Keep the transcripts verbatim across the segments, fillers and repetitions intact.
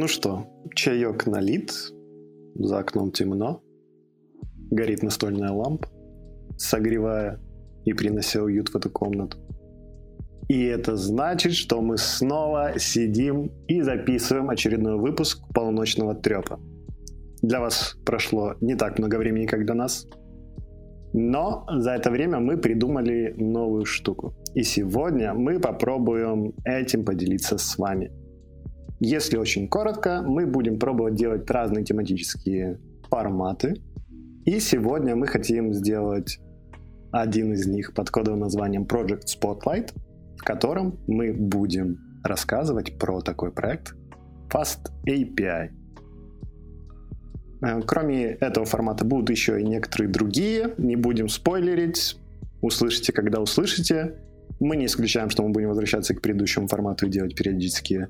Ну что, чаек налит, за окном темно, горит настольная лампа, согревая и принося уют в эту комнату. И это значит, что мы снова сидим и записываем очередной выпуск полуночного трёпа. Для вас прошло не так много времени, как до нас, но за это время мы придумали новую штуку. И сегодня мы попробуем этим поделиться с вами. Если очень коротко, мы будем пробовать делать разные тематические форматы. И сегодня мы хотим сделать один из них под кодовым названием Project Spotlight, в котором мы будем рассказывать про такой проект FastAPI. Кроме этого формата будут еще и некоторые другие, не будем спойлерить, услышите, когда услышите. Мы не исключаем, что мы будем возвращаться к предыдущему формату и делать периодически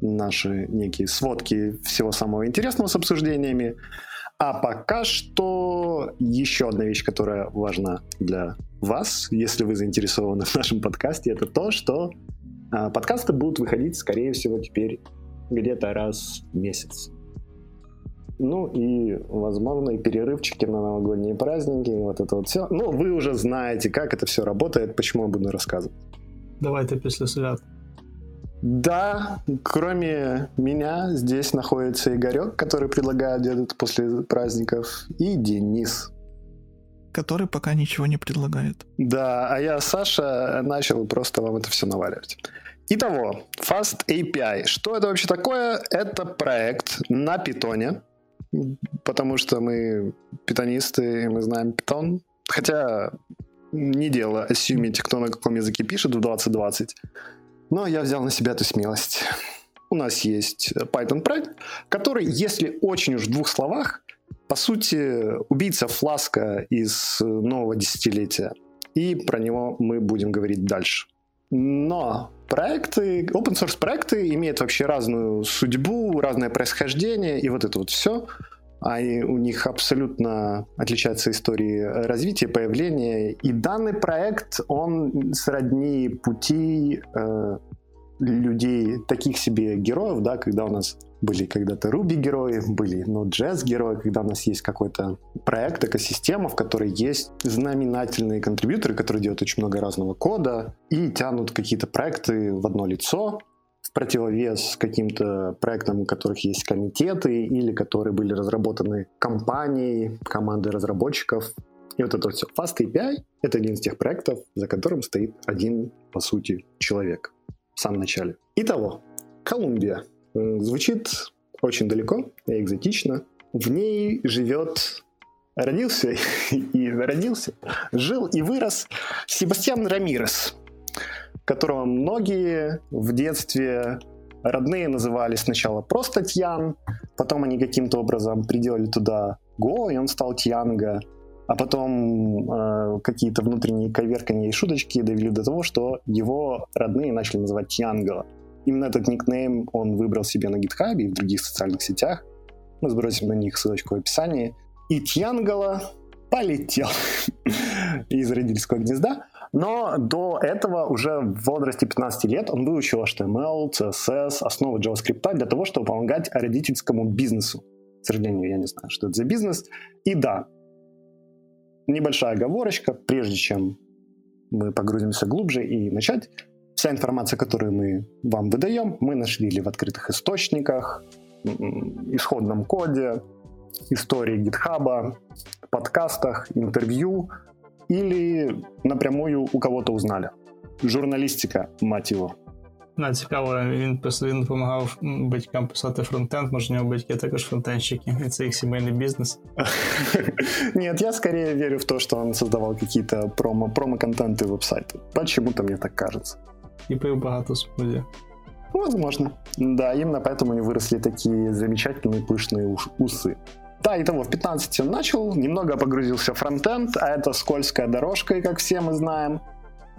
наши некие сводки всего самого интересного с обсуждениями. А пока что еще одна вещь, которая важна для вас, если вы заинтересованы в нашем подкасте, это то, что подкасты будут выходить, скорее всего, теперь где-то раз в месяц. Ну и, возможно, и перерывчики на новогодние праздники, вот это вот все. Ну, вы уже знаете, как это все работает, почему я буду рассказывать. Давайте після свят. Да, кроме меня здесь находится Игорек, который предлагает делать после праздников, и Денис. Который пока ничего не предлагает. Да, а я, Саша, начал просто вам это все наваливать. Итого, FastAPI. Что это вообще такое? Это проект на питоне, потому что мы питонисты, и мы знаем питон. Хотя не дело ассюмить, кто на каком языке пишет в двадцать двадцать. Но я взял на себя эту смелость. У нас есть Python проект, который, если очень уж в двух словах, по сути, убийца Фласка из нового десятилетия. И про него мы будем говорить дальше. Но проекты, open source проекты имеют вообще разную судьбу, разное происхождение и вот это вот все. Они, у них абсолютно отличаются истории развития, появления. И данный проект, он сродни пути э, людей, таких себе героев, да, когда у нас были когда-то Ruby-герои, были Node.js-герои, когда у нас есть какой-то проект, экосистема, в которой есть знаменательные контрибьюторы, которые делают очень много разного кода и тянут какие-то проекты в одно лицо, в противовес каким-то проектам, у которых есть комитеты или которые были разработаны компанией, командой разработчиков. И вот это все. FastAPI — это один из тех проектов, за которым стоит один, по сути, человек в самом начале. Итого, Колумбия. Звучит очень далеко и экзотично. В ней живет... Родился и родился, жил и вырос Себастьян Рамирес, которого многие в детстве родные называли сначала просто Тьян, потом они каким-то образом приделали туда Го, и он стал Тьянго, а потом э, какие-то внутренние коверкания и шуточки довели до того, что его родные начали называть Тьянго. Именно этот никнейм он выбрал себе на GitHub и в других социальных сетях. Мы сбросим на них ссылочку в описании. И Тьянгола полетел из родительского гнезда. Но до этого уже в возрасте пятнадцати лет он выучил эйч ти эм эл, си эс эс, основы JavaScript для того, чтобы помогать родительскому бизнесу. К сожалению, я не знаю, что это за бизнес. И да, небольшая оговорочка, прежде чем мы погрузимся глубже и начать. Вся информация, которую мы вам выдаем, мы нашли ли в открытых источниках, исходном коде, истории GitHub, подкастах, интервью, или напрямую у кого-то узнали. Журналістика, мать його. Да, цікаво, він, він допомагав батькам писати фронтенд, може, у нього батьки також фронтенщики, і це їх сімейний бізнес. Нет, я скорее верю в то, что он создавал какие-то промо, промо-контенты и веб-сайты. Почему-то мне так кажется. И пив багато споді. Возможно. Да, именно поэтому у него выросли такие замечательные пышные усы. Да, и того, в пятнадцати он начал, немного погрузился в фронтенд, а это скользкая дорожка, как все мы знаем.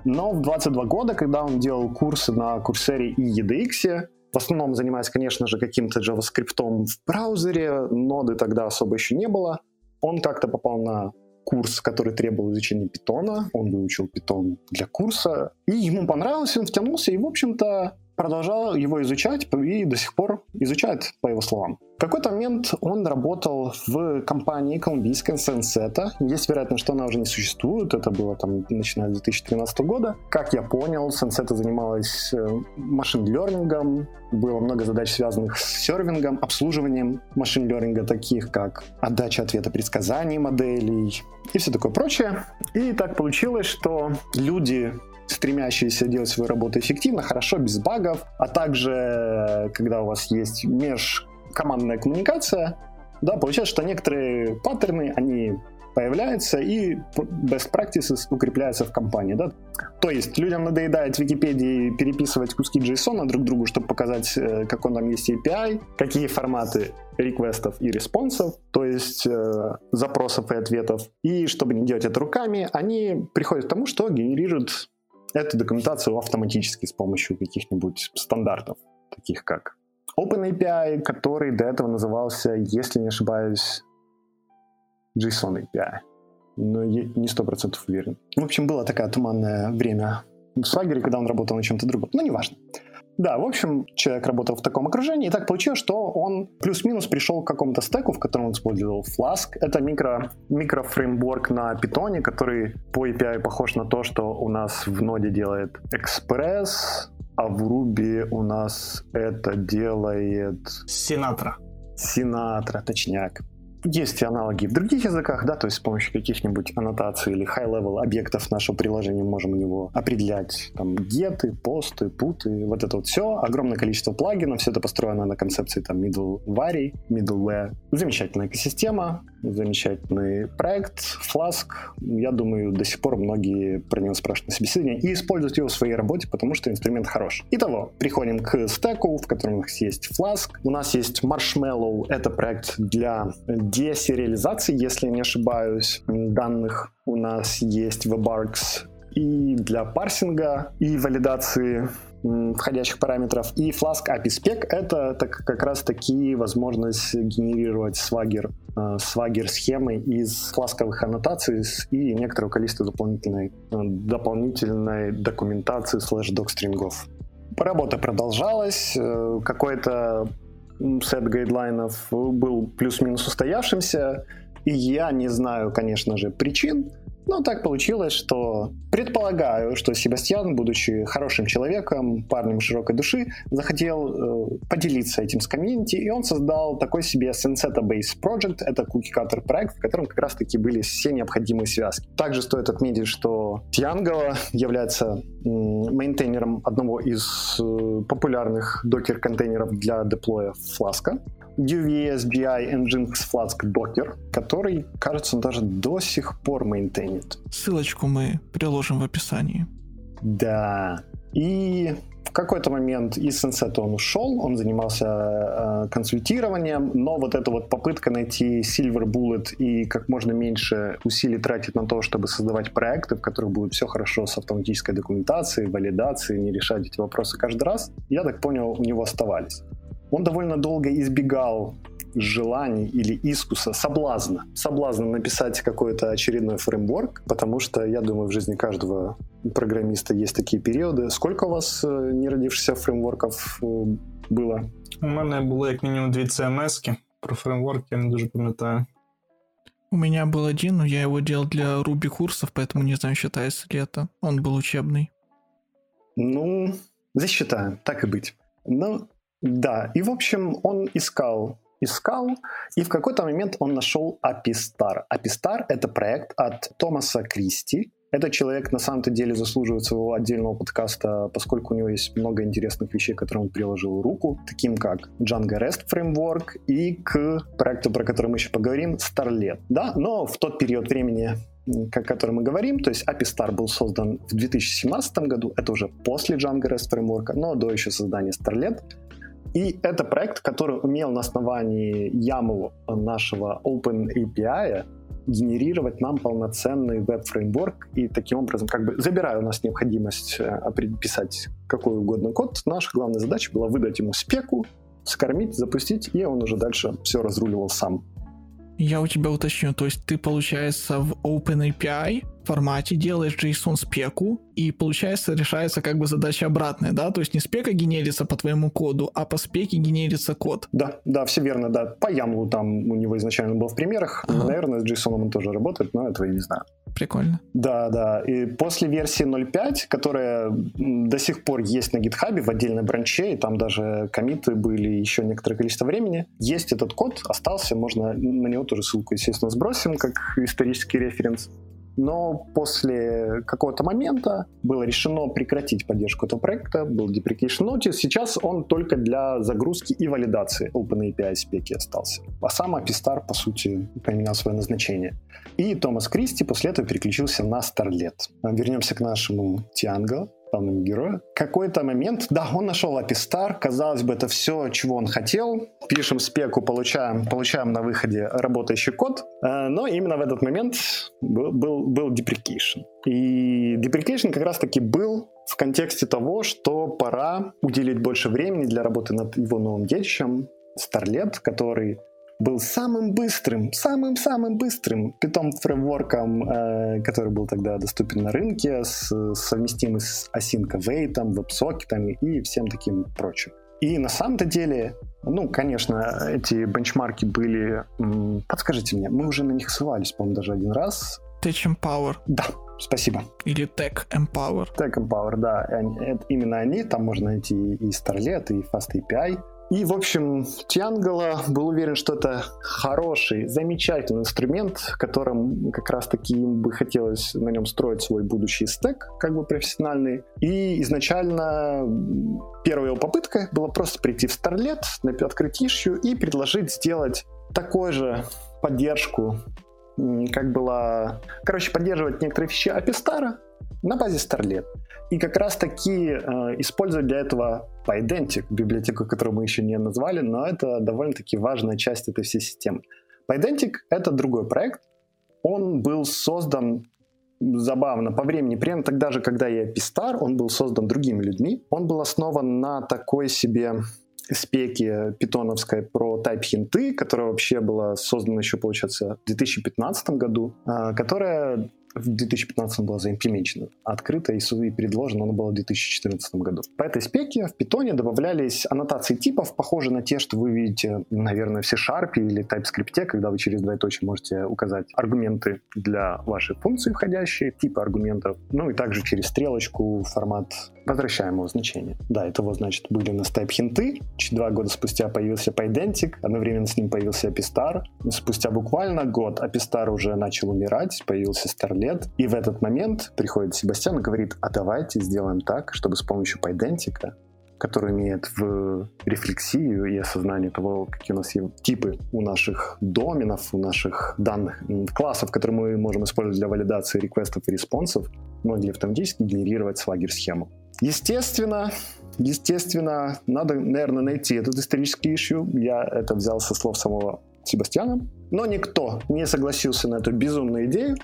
Но в двадцать два года, когда он делал курсы на Coursera и и ди икс, в основном занимаясь, конечно же, каким-то JavaScript-ом в браузере, ноды тогда особо еще не было, он как-то попал на курс, который требовал изучения питона, он выучил питон для курса, и ему понравилось, он втянулся, и, в общем-то, продолжал его изучать и до сих пор изучает, по его словам. В какой-то момент он работал в компании колумбийской Сенсета. Есть вероятность, что она уже не существует. Это было там, начиная с две тысячи тринадцатого года. Как я понял, Сенсета занималась машин-лернингом. Было много задач, связанных с сервингом, обслуживанием машин-лернинга, таких как отдача ответа предсказаний моделей и все такое прочее. И так получилось, что люди, стремящиеся делать свою работу эффективно, хорошо, без багов, а также, когда у вас есть меж командная коммуникация, да, получается, что некоторые паттерны, они появляются, и best practices укрепляются в компании, да. То есть людям надоедает в Википедии переписывать куски JSON друг другу, чтобы показать, какой там есть эй пи ай, какие форматы реквестов и респонсов, то есть э, запросов и ответов. И чтобы не делать это руками, они приходят к тому, что генерируют эту документацию автоматически с помощью каких-нибудь стандартов, таких как OpenAPI, который до этого назывался, если не ошибаюсь, JSON эй пи ай. Но не сто процентов уверен. В общем, было такое туманное время в Swagger, когда он работал на чем-то другом. Но неважно. Да, в общем, человек работал в таком окружении, и так получилось, что он плюс-минус пришел к какому-то стеку, в котором он использовал Flask. Это микро, микрофреймворк на Python, который по эй пи ай похож на то, что у нас в ноде делает Express, а в Ruby у нас это делает... Sinatra. Sinatra, точняк. Есть и аналоги в других языках, да, то есть с помощью каких-нибудь аннотаций или high-level объектов нашего приложения можем у него определять там геты, посты, путы, вот это вот все. Огромное количество плагинов, все это построено на концепции там middleware, middleware. Замечательная экосистема, замечательный проект, Flask. Я думаю, до сих пор многие про него спрашивают на собеседовании и используют его в своей работе, потому что инструмент хорош. Итого, приходим к стеку, в котором у нас есть Flask. У нас есть Marshmallow, это проект для десериализации, если не ошибаюсь, данных. У нас есть WebArgs и для парсинга, и валидации входящих параметров, и Flask эй пи ай Spec — это так, как раз-таки возможность генерировать Swagger, Swagger схемы из фласковых аннотаций и некоторого количества дополнительной, дополнительной документации слэш-док-стрингов. Работа продолжалась, какой-то сет гайдлайнов был плюс-минус устоявшимся, и я не знаю, конечно же, причин, но так получилось, что предполагаю, что Себастьян, будучи хорошим человеком, парнем широкой души, захотел э, поделиться этим с комьюнити, и он создал такой себе Senseta-based project, это cookie-cutter проект, в котором как раз-таки были все необходимые связки. Также стоит отметить, что Тьянгова является м- мейнтейнером одного из э, популярных докер-контейнеров для деплоя Flask. ю ви эс джи ай and Jinx Flask Docker, который, кажется, он даже до сих пор мейнтейнит. Ссылочку мы приложим в описании. Да. И в какой-то момент из Сенсета он ушел, он занимался э, консультированием, но вот эта вот попытка найти Silver Bullet и как можно меньше усилий тратить на то, чтобы создавать проекты, в которых будет все хорошо с автоматической документацией, валидацией, не решать эти вопросы каждый раз, я так понял, у него оставались. Он довольно долго избегал желаний или искуса, соблазна. Соблазна написать какой-то очередной фреймворк, потому что, я думаю, в жизни каждого программиста есть такие периоды. Сколько у вас э, не родившихся фреймворков э, было? У мене було як мінімум дві си эм эс-ки. Про фреймворк я не дуже пам'ятаю. У меня был один, но я его делал для Ruby курсов, поэтому не знаю, считается ли это. Он был учебный. Ну, засчитаем, так и быть. Ну... Да, и в общем он искал, искал, и в какой-то момент он нашел Apistar. Apistar — это проект от Томаса Кристи. Этот человек на самом-то деле заслуживает своего отдельного подкаста, поскольку у него есть много интересных вещей, к которым он приложил руку, таким как Django REST Framework и к проекту, про который мы еще поговорим, Starlet. Да, но в тот период времени, о котором мы говорим, то есть Apistar был создан в две тысячи семнадцатом году, это уже после Django REST Framework, но до еще создания Starlet. И это проект, который умел на основании YAML нашего OpenAPI генерировать нам полноценный веб-фреймворк, и таким образом, как бы, забирая у нас необходимость писать какой угодно код, наша главная задача была выдать ему спеку, скормить, запустить, и он уже дальше все разруливал сам. Я у тебя уточню, то есть ты, получается, в OpenAPI формате, делаешь JSON-спеку, и получается, решается как бы задача обратная, да? То есть не спека генерится по твоему коду, а по спеке генерится код. Да, да, все верно, да. По YAML там у него изначально был в примерах. Ага. Наверное, с JSON он тоже работает, но этого я не знаю. Прикольно. Да, да. И после версии ноль пять, которая до сих пор есть на GitHub в отдельной бранче, и там даже коммиты были еще некоторое количество времени, есть этот код, остался, можно на него тоже ссылку, естественно, сбросим, как исторический референс. Но после какого-то момента было решено прекратить поддержку этого проекта, был deprecation notice. Сейчас он только для загрузки и валидации OpenAPI спеки остался. А сам Apistar, по сути, поменял свое назначение. И Томас Кристи после этого переключился на Starlet. Вернемся к нашему Tiango, главному герою. В какой-то момент, да, он нашел Apistar, казалось бы, это все, чего он хотел. Пишем спеку, получаем, получаем на выходе работающий код. Но именно в этот момент был, был, был deprecation. И deprecation как раз-таки был в контексте того, что пора уделить больше времени для работы над его новым детищем Starlet, который был самым быстрым, самым-самым быстрым питон-фреймворком, э, который был тогда доступен на рынке, с, совместимый с Async Await, веб-сокетами и всем таким прочим. И на самом-то деле, ну, конечно, эти бенчмарки были... М- подскажите мне, мы уже на них ссылались, по-моему, даже один раз. Tech Empower. Да, спасибо. Или Tech Empower. Tech Empower, да. Это именно они, там можно найти и Starlet, и FastAPI. И, в общем, Тиангело был уверен, что это хороший, замечательный инструмент, которым как раз-таки им бы хотелось на нем строить свой будущий стэк, как бы профессиональный. И изначально первая его попытка была просто прийти в Starlet, открыть ишью и предложить сделать такой же поддержку, как была... Короче, поддерживать некоторые фичи Apistar на базе Starlet. И как раз-таки э, использовать для этого PyDentic, библиотеку, которую мы еще не назвали, но это довольно-таки важная часть этой всей системы. PyDentic — это другой проект. Он был создан, забавно, по времени, примерно тогда же, когда и Apistar, он был создан другими людьми. Он был основан на такой себе спеке питоновской про type-хинты, которая вообще была создана еще, получается, в две тысячи пятнадцатом году, э, которая... в две тысячи пятнадцатом была заимплеменчена, открыта и предложена она была в две тысячи четырнадцатом году. По этой спеке в Python добавлялись аннотации типов, похожие на те, что вы видите, наверное, в C-Sharp или TypeScript, когда вы через двоеточие можете указать аргументы для вашей функции входящие, типы аргументов, ну и также через стрелочку формат возвращаемого значения. Да, это вот, значит, были у нас type-хинты, два года спустя появился PyDentic, одновременно с ним появился Apistar, спустя буквально год Apistar уже начал умирать, появился Starlet, и в этот момент приходит Себастьян и говорит, а давайте сделаем так, чтобы с помощью PyDentic, который имеет в рефлексию и осознание того, какие у нас есть типы у наших доменов, у наших данных, классов, которые мы можем использовать для валидации реквестов и респонсов, могли автоматически генерировать свагер-схему. Естественно, естественно, надо, наверное, найти этот исторический issue. Я это взял со слов самого Себастьяна. Но никто не согласился на эту безумную идею,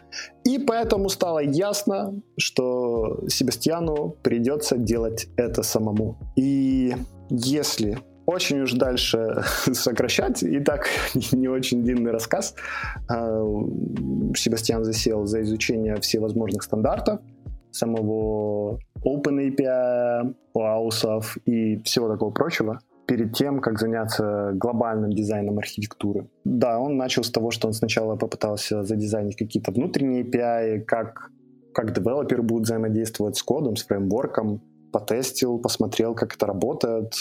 и поэтому стало ясно, что Себастьяну придется делать это самому. И если очень уж дальше сокращать, и так не очень длинный рассказ, Себастьян засел за изучение всевозможных стандартов, самого OpenAPI, OAuth и всего такого прочего, перед тем, как заняться глобальным дизайном архитектуры. Да, он начал с того, что он сначала попытался задизайнить какие-то внутренние эй пи ай, как, как девелоперы будут взаимодействовать с кодом, с фреймворком, потестил, посмотрел, как это работает,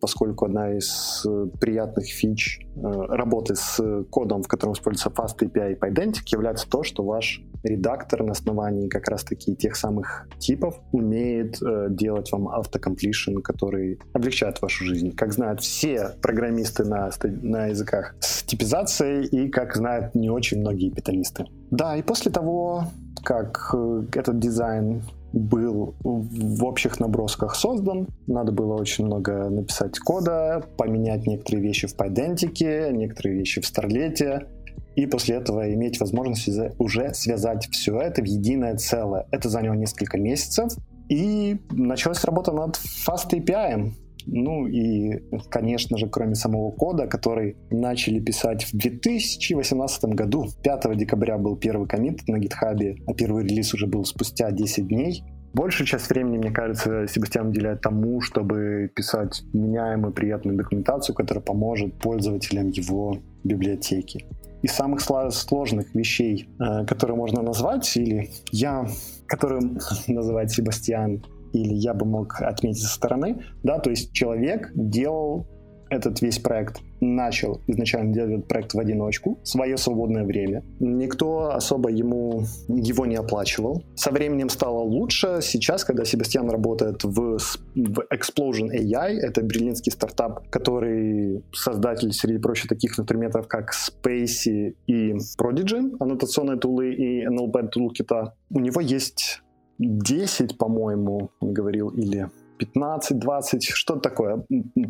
поскольку одна из приятных фич работы с кодом, в котором используется FastAPI и PyDentic, является то, что ваш редактор на основании как раз-таки тех самых типов умеет делать вам автокомплишн, который облегчает вашу жизнь, как знают все программисты на, на языках с типизацией и как знают не очень многие питонисты. Да, и после того, как этот дизайн был в общих набросках создан. Надо было очень много написать кода, поменять некоторые вещи в PyDentic, некоторые вещи в Starlet, и после этого иметь возможность уже связать все это в единое целое. Это заняло несколько месяцев, и началась работа над FastAPI. Ну и, конечно же, кроме самого кода, который начали писать в две тысячи восемнадцатом году, пятого декабря был первый коммит на GitHub, а первый релиз уже был спустя десять дней. Большую часть времени, мне кажется, Себастьян уделяет тому, чтобы писать меняемую приятную документацию, которая поможет пользователям его библиотеки. Из самых сложных вещей, которые можно назвать, или я, которым называет Себастьян, или я бы мог отметить со стороны, да, то есть человек делал этот весь проект, начал изначально делать этот проект в одиночку, в свое свободное время. Никто особо ему его не оплачивал. Со временем стало лучше. Сейчас, когда Себастьян работает в, в Explosion эй ай, это берлинский стартап, который создатель, среди прочего, таких инструментов, как Spacey и Prodigy, аннотационные тулы и эн эл пи тулкита, у него есть десять, по-моему, он говорил, или пятнадцать-двадцать, что-то такое,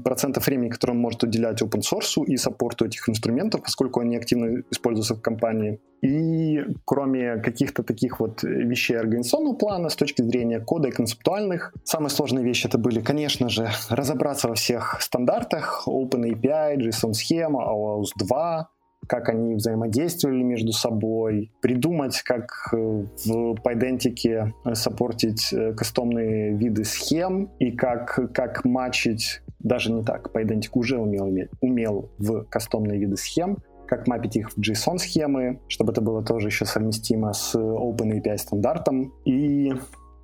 процентов времени, которое он может уделять open source и саппорту этих инструментов, поскольку они активно используются в компании. И кроме каких-то таких вот вещей организационного плана, с точки зрения кода и концептуальных, самые сложные вещи это были, конечно же, разобраться во всех стандартах, OpenAPI, JSON-схема, OAuth два, как они взаимодействовали между собой, придумать, как в PyDentic саппортить кастомные виды схем и как, как матчить, даже не так, PyDentic уже умел, умел в кастомные виды схем, как мапить их в JSON-схемы, чтобы это было тоже еще совместимо с OpenAPI стандартом, и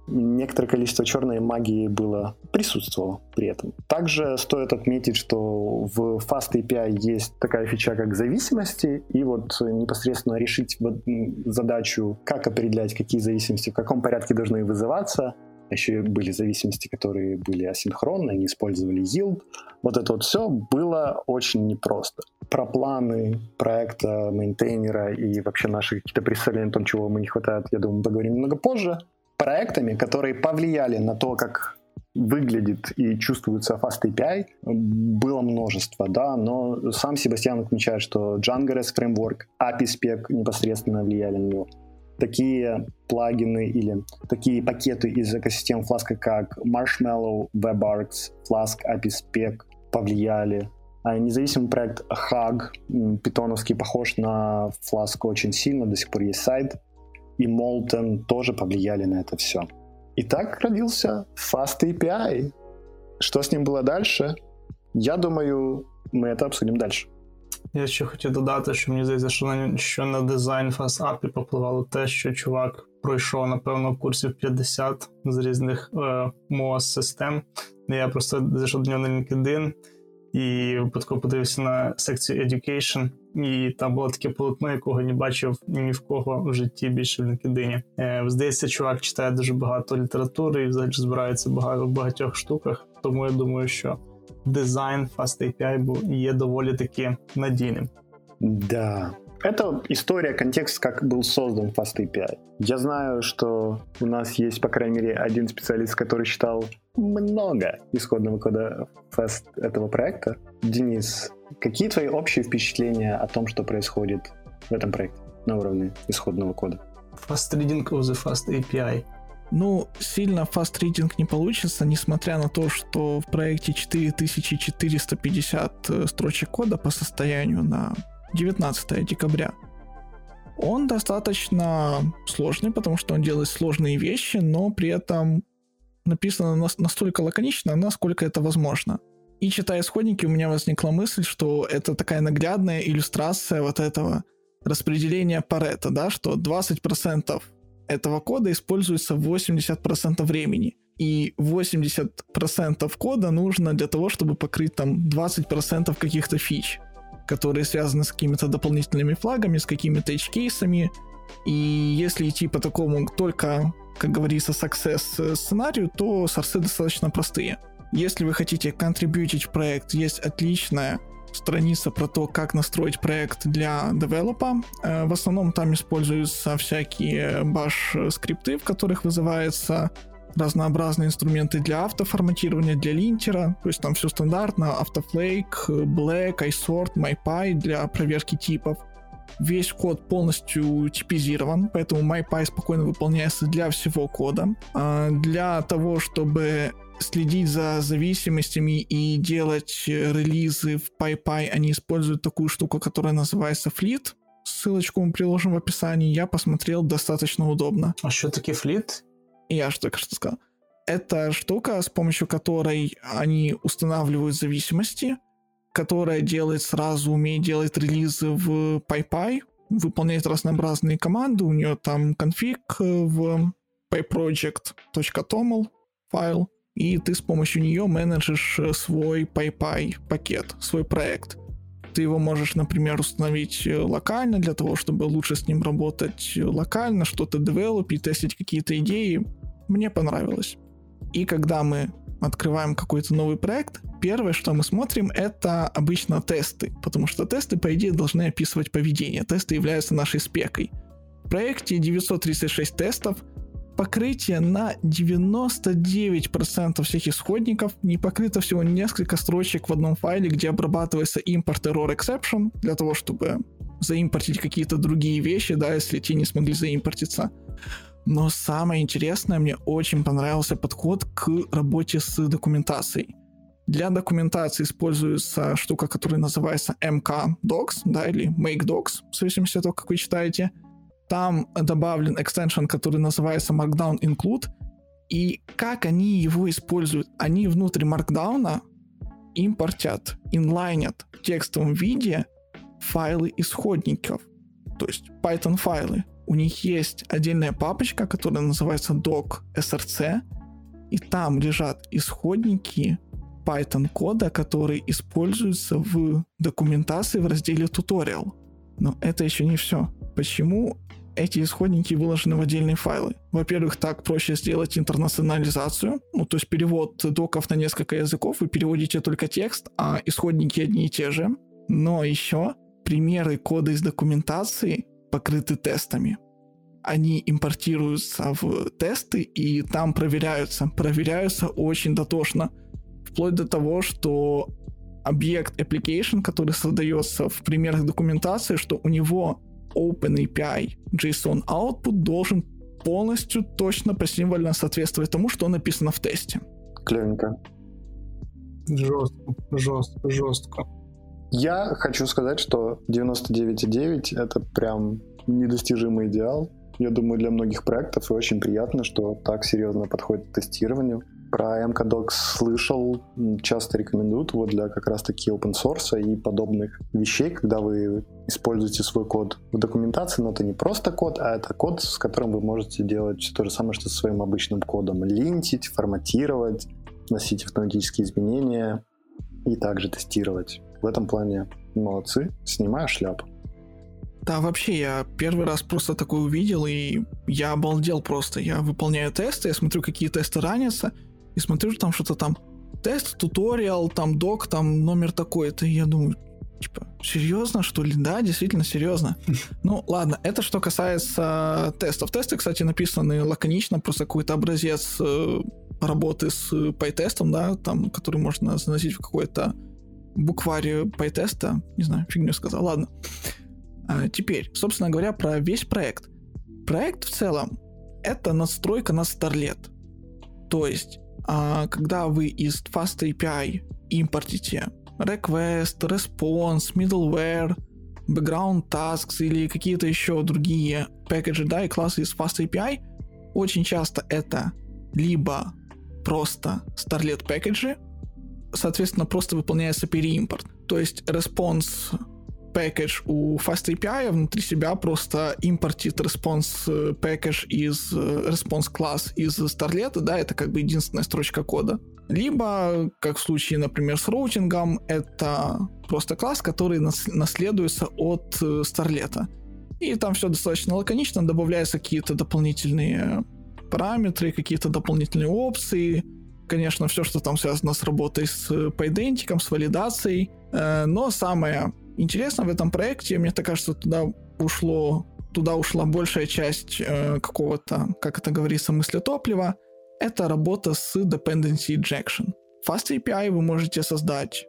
некоторое количество черной магии было, присутствовало при этом. Также стоит отметить, что в FastAPI есть такая фича, как зависимости, и вот непосредственно решить задачу, как определять, какие зависимости, в каком порядке должны вызываться. Еще были зависимости, которые были асинхронны, они использовали yield. Вот это вот все было очень непросто. Про планы проекта, мейнтейнера и вообще наши какие-то представления о том, чего ему не хватает, я думаю, поговорим немного позже. Проектами, которые повлияли на то, как выглядит и чувствуется FastAPI, было множество, да, но сам Себастьян отмечает, что Django REST Framework, API-спек непосредственно влияли на него. Такие плагины или такие пакеты из экосистем Flask, как Marshmallow, WebArcs, Flask, API-spec повлияли. Независимый проект Hug, питоновский, похож на Flask очень сильно, до сих пор есть сайт. И Molten тоже повлияли на это все. И так родился FastAPI. Что с ним было дальше? Я думаю, мы это обсудим дальше. Я ще хотів додати, що мені здається, що на, що на дизайн FastAPI попливало те, що чувак пройшов, напевно, курсів п'ятдесят з різних моас-систем. Е, Я просто зайшов до нього на LinkedIn і випадково подивився на секцію Education. І там було таке полотно, якого не бачив ні в кого в житті більше в LinkedIn. Е, здається, чувак читає дуже багато літератури і взагалі збирається багато, в багатьох штуках. Тому я думаю, що дизайн FastAPI є доволі таки надійним. Да. Это история, контекст, как был создан FastAPI. Я знаю, что у нас есть, по крайней мере, один специалист, который читал много исходного кода Fast этого проекта. Денис, какие твои общие впечатления о том, что происходит в этом проекте на уровне исходного кода? Fast reading of the FastAPI. Ну, сильно фаст-ридинг не получится, несмотря на то, что в проекте четыре тысячи четыреста пятьдесят строчек кода по состоянию на девятнадцатого декабря. Он достаточно сложный, потому что он делает сложные вещи, но при этом написано настолько лаконично, насколько это возможно. И читая исходники, у меня возникла мысль, что это такая наглядная иллюстрация вот этого распределения Парето, да, что двадцать процентов этого кода используется восемьдесят процентов времени. И восемьдесят процентов кода нужно для того, чтобы покрыть там двадцать процентов каких-то фич, которые связаны с какими-то дополнительными флагами, с какими-то edge-кейсами. И если идти по такому только, как говорится, success сценарию, то сорсы достаточно простые. Если вы хотите контрибьютить в проект, есть отличная страница про то, как настроить проект для девелопа. В основном там используются всякие баш-скрипты, в которых вызываются разнообразные инструменты для автоформатирования, для линтера. То есть там все стандартно. Автофлейк, Black, iSort, MyPy для проверки типов. Весь код полностью типизирован, поэтому MyPy спокойно выполняется для всего кода. Для того, чтобы следить за зависимостями и делать релизы в PyPy, они используют такую штуку, которая называется Fleet. Ссылочку мы приложим в описании. Я посмотрел, достаточно удобно. А что такое Fleet? Я же только что сказал. Это штука, с помощью которой они устанавливают зависимости, которая делает сразу, умеет делать релизы в PyPy, выполняет разнообразные команды. У нее там конфиг в pyproject.toml файл, и ты с помощью нее менеджишь свой PyPy пакет, свой проект. Ты его можешь, например, установить локально для того, чтобы лучше с ним работать локально, что-то девелопить, тестить какие-то идеи. Мне понравилось. И когда мы открываем какой-то новый проект, первое, что мы смотрим, это обычно тесты, потому что тесты, по идее, должны описывать поведение. Тесты являются нашей спекой. В проекте девятьсот тридцать шесть тестов, покрытие на девяносто девять процентов всех исходников, не покрыто всего несколько строчек в одном файле, где обрабатывается импорт error exception, для того, чтобы заимпортить какие-то другие вещи, да, если те не смогли заимпортиться. Но самое интересное, мне очень понравился подход к работе с документацией. Для документации используется штука, которая называется mkdocs, да, или makedocs, в зависимости от того, как вы читаете. Там добавлен экстеншн, который называется markdown include. И как они его используют? Они внутри markdown импортят, инлайнят в текстовом виде файлы исходников, то есть Python файлы. У них есть отдельная папочка, которая называется doc.src, и там лежат исходники Python-кода, которые используются в документации в разделе tutorial. Но это еще не все. Почему эти исходники выложены в отдельные файлы? Во-первых, так проще сделать интернационализацию, ну, то есть перевод доков на несколько языков, вы переводите только текст, а исходники одни и те же. Но еще примеры кода из документации покрыты тестами. Они импортируются в тесты и там проверяются. Проверяются очень дотошно. Вплоть до того, что объект application, который создается в примерах документации, что у него OpenAPI JSON output должен полностью точно посимвольно соответствовать тому, что написано в тесте. Клёвенько. Жестко, жестко, жестко. Я хочу сказать, что девяносто девять целых девять десятых это прям недостижимый идеал. Я думаю, для многих проектов, и очень приятно, что так серьезно подходит к тестированию. Про mkdocs слышал, часто рекомендуют его для как раз таки open source и подобных вещей, когда вы используете свой код в документации, но это не просто код, а это код, с которым вы можете делать то же самое, что с своим обычным кодом. Линтить, форматировать, вносить автоматические изменения и также тестировать. В этом плане молодцы, снимаю шляпу. Да, вообще, я первый раз просто такое увидел, и я обалдел просто. Я выполняю тесты, я смотрю, какие тесты ранятся, и смотрю, что там что-то там тест, туториал, там док, там номер такой-то. И я думаю, типа, серьезно, что ли? Да, действительно серьезно. Ну, ладно, это что касается тестов. Тесты, кстати, написаны лаконично, просто какой-то образец работы с пайтестом, да, там, который можно заносить в какой-то букварь пайтеста. Не знаю, фигню сказал, ладно. А теперь, собственно говоря, про весь проект. Проект в целом это надстройка на Starlet. То есть, а, когда вы из FastAPI импортите request, response, middleware, background tasks или какие-то еще другие пакеджи, да, и классы из FastAPI, очень часто это либо просто Starlet пакеджи, соответственно, просто выполняется переимпорт. То есть, response package у FastAPI внутри себя просто импортит response package из response class из Starlet, да, это как бы единственная строчка кода. Либо, как в случае, например, с роутингом, это просто класс, который наследуется от Starlet. И там все достаточно лаконично, добавляются какие-то дополнительные параметры, какие-то дополнительные опции, конечно, все, что там связано с работой с пайдентиком, с валидацией, но самое интересно в этом проекте, мне так кажется, туда ушло, туда ушла большая часть э, какого-то, как это говорится, мыслетоплива. Это работа с dependency injection. В FastAPI вы можете создать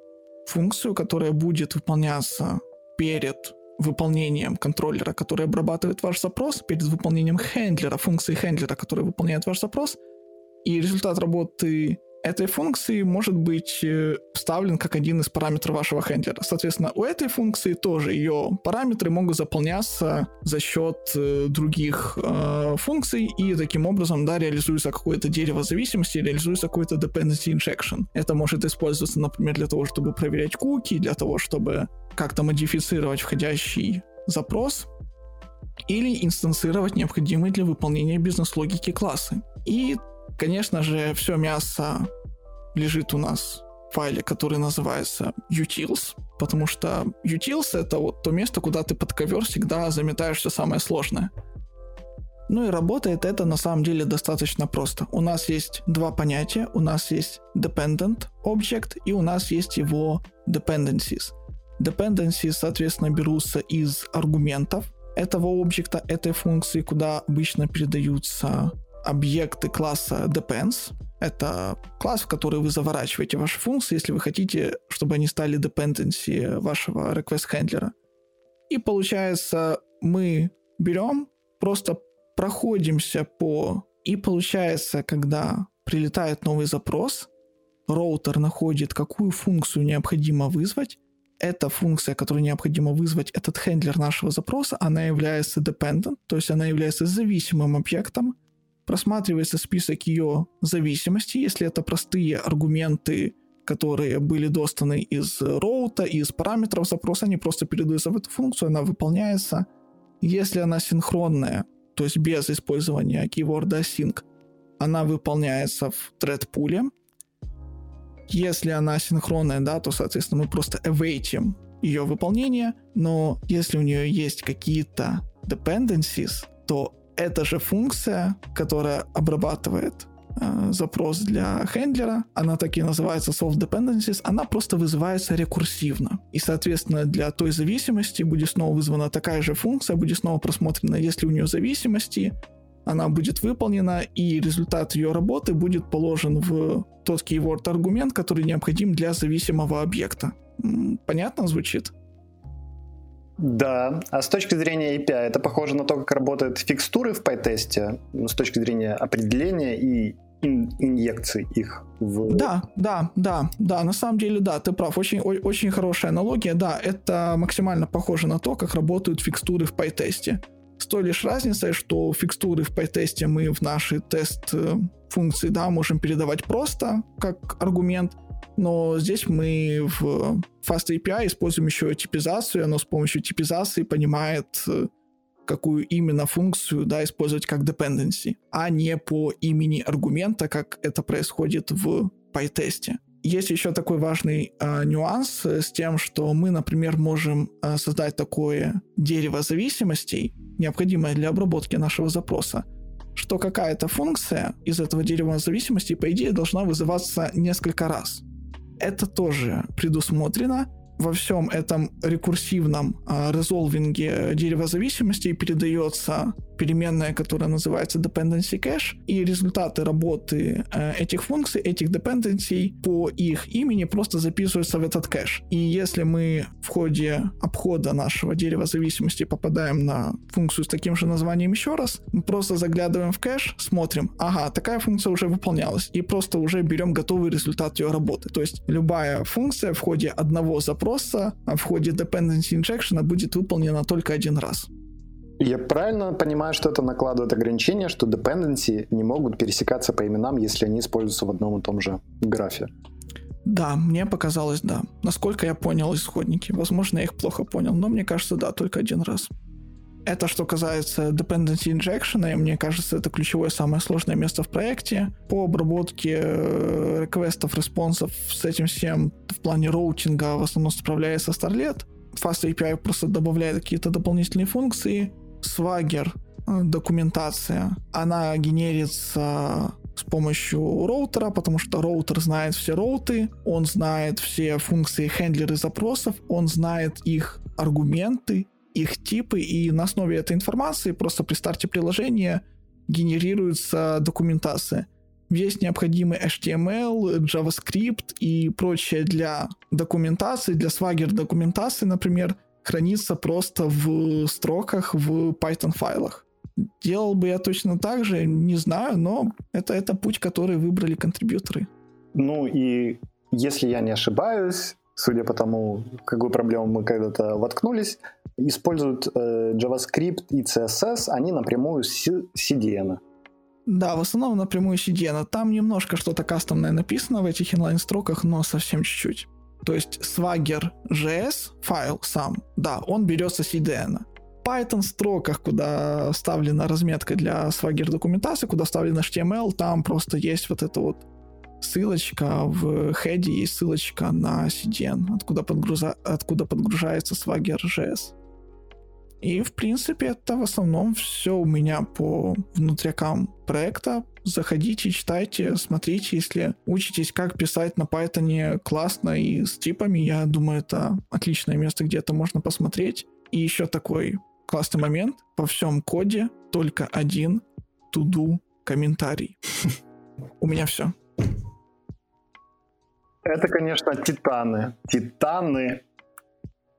функцию, которая будет выполняться перед выполнением контроллера, который обрабатывает ваш запрос, перед выполнением хендлера, функции хендлера, который выполняет ваш запрос. И результат работы этой функции может быть вставлен как один из параметров вашего хендлера. Соответственно, у этой функции тоже ее параметры могут заполняться за счет других э, функций, и таким образом, да, реализуется какое-то дерево зависимости, реализуется какой-то dependency injection. Это может использоваться, например, для того, чтобы проверять куки, для того, чтобы как-то модифицировать входящий запрос или инстанцировать необходимые для выполнения бизнес-логики классы. И, конечно же, все мясо лежит у нас в файле, который называется utils, потому что utils — это вот то место, куда ты под ковер всегда заметаешь все самое сложное. Ну и работает это на самом деле достаточно просто. У нас есть два понятия. У нас есть dependent object и у нас есть его dependencies. Dependencies, соответственно, берутся из аргументов этого объекта, этой функции, куда обычно передаются объекты класса depends. Это класс, в который вы заворачиваете ваши функции, если вы хотите, чтобы они стали dependency вашего request handler. И получается, мы берем, просто проходимся по... И получается, когда прилетает новый запрос, роутер находит, какую функцию необходимо вызвать. Эта функция, которую необходимо вызвать, этот хендлер нашего запроса, она является dependent, то есть она является зависимым объектом. Просматривается список ее зависимостей, если это простые аргументы, которые были достаны из роута, из параметров запроса, они просто передаются в эту функцию, она выполняется. Если она синхронная, то есть без использования keyword async, она выполняется в thread-пуле. Если она синхронная, да, то, соответственно, мы просто await ее выполнение, но если у нее есть какие-то dependencies, то эта же функция, которая обрабатывает э, запрос для хендлера, она так и называется soft dependencies, она просто вызывается рекурсивно. И, соответственно, для той зависимости будет снова вызвана такая же функция, будет снова просмотрена, если у нее зависимости, она будет выполнена, и результат ее работы будет положен в тот keyword-аргумент, который необходим для зависимого объекта. Понятно звучит? Да, а с точки зрения эй пи ай это похоже на то, как работают фикстуры в пайтесте с точки зрения определения и ин- инъекций их в... Да, да, да, да, на самом деле да, ты прав, очень, о- очень хорошая аналогия, да, это максимально похоже на то, как работают фикстуры в пайтесте. С той лишь разницей, что фикстуры в пайтесте мы в наши тест-функции, да, можем передавать просто как аргумент, но здесь мы в FastAPI используем еще типизацию, оно с помощью типизации понимает, какую именно функцию, да, использовать как dependency, а не по имени аргумента, как это происходит в PyTest. Есть еще такой важный э, нюанс с тем, что мы, например, можем э, создать такое дерево зависимостей, необходимое для обработки нашего запроса, что какая-то функция из этого дерева зависимостей, по идее, должна вызываться несколько раз. Это тоже предусмотрено во всем этом рекурсивном э, резолвинге дерева зависимостей. Передается переменная, которая называется dependency cache, и результаты работы э, этих функций, этих dependency по их имени просто записываются в этот кэш. И если мы в ходе обхода нашего дерева зависимостей попадаем на функцию с таким же названием еще раз, мы просто заглядываем в кэш, смотрим, ага, такая функция уже выполнялась, и просто уже берем готовый результат ее работы. То есть любая функция в ходе одного запроса, в ходе dependency injection будет выполнена только один раз. Я правильно понимаю, что это накладывает ограничение, что dependency не могут пересекаться по именам, если они используются в одном и том же графе? Да, мне показалось, да. Насколько я понял исходники. Возможно, я их плохо понял, но мне кажется, да, только один раз. Это что касается dependency injection, и мне кажется, это ключевое, самое сложное место в проекте. По обработке реквестов, респонсов с этим всем в плане роутинга в основном справляется Starlet. FastAPI просто добавляет какие-то дополнительные функции. Swagger, документация, она генерится с помощью роутера, потому что роутер знает все роуты, он знает все функции хендлеры запросов, он знает их аргументы, их типы, и на основе этой информации просто при старте приложения генерируется документация. Весь необходимый эйч ти эм эл, JavaScript и прочее для документации, для Swagger документации, например, хранится просто в строках в Python файлах. Делал бы я точно так же, не знаю, но это, это путь, который выбрали контрибьюторы. Ну и, если я не ошибаюсь, судя по тому, в какую проблему мы когда-то воткнулись, используют э, JavaScript и си эс эс, они напрямую с си ди эн. Да, в основном напрямую с си ди эн. Там немножко что-то кастомное написано в этих инлайн-строках, но совсем чуть-чуть. То есть swagger.js файл сам, да, он берется с си ди эн. В Python-строках, куда вставлена разметка для swagger-документации, куда вставлена эйч ти эм эл, там просто есть вот эта вот ссылочка в хеде и ссылочка на си ди эн, откуда, подгруза... откуда подгружается swagger.js. И, в принципе, это в основном все у меня по внутрякам проекта. Заходите, читайте, смотрите, если учитесь, как писать на Python классно и с типами, я думаю, это отличное место, где это можно посмотреть. И еще такой классный момент. Во всем коде только один to-do комментарий. У меня все. Это, конечно, титаны. Титаны.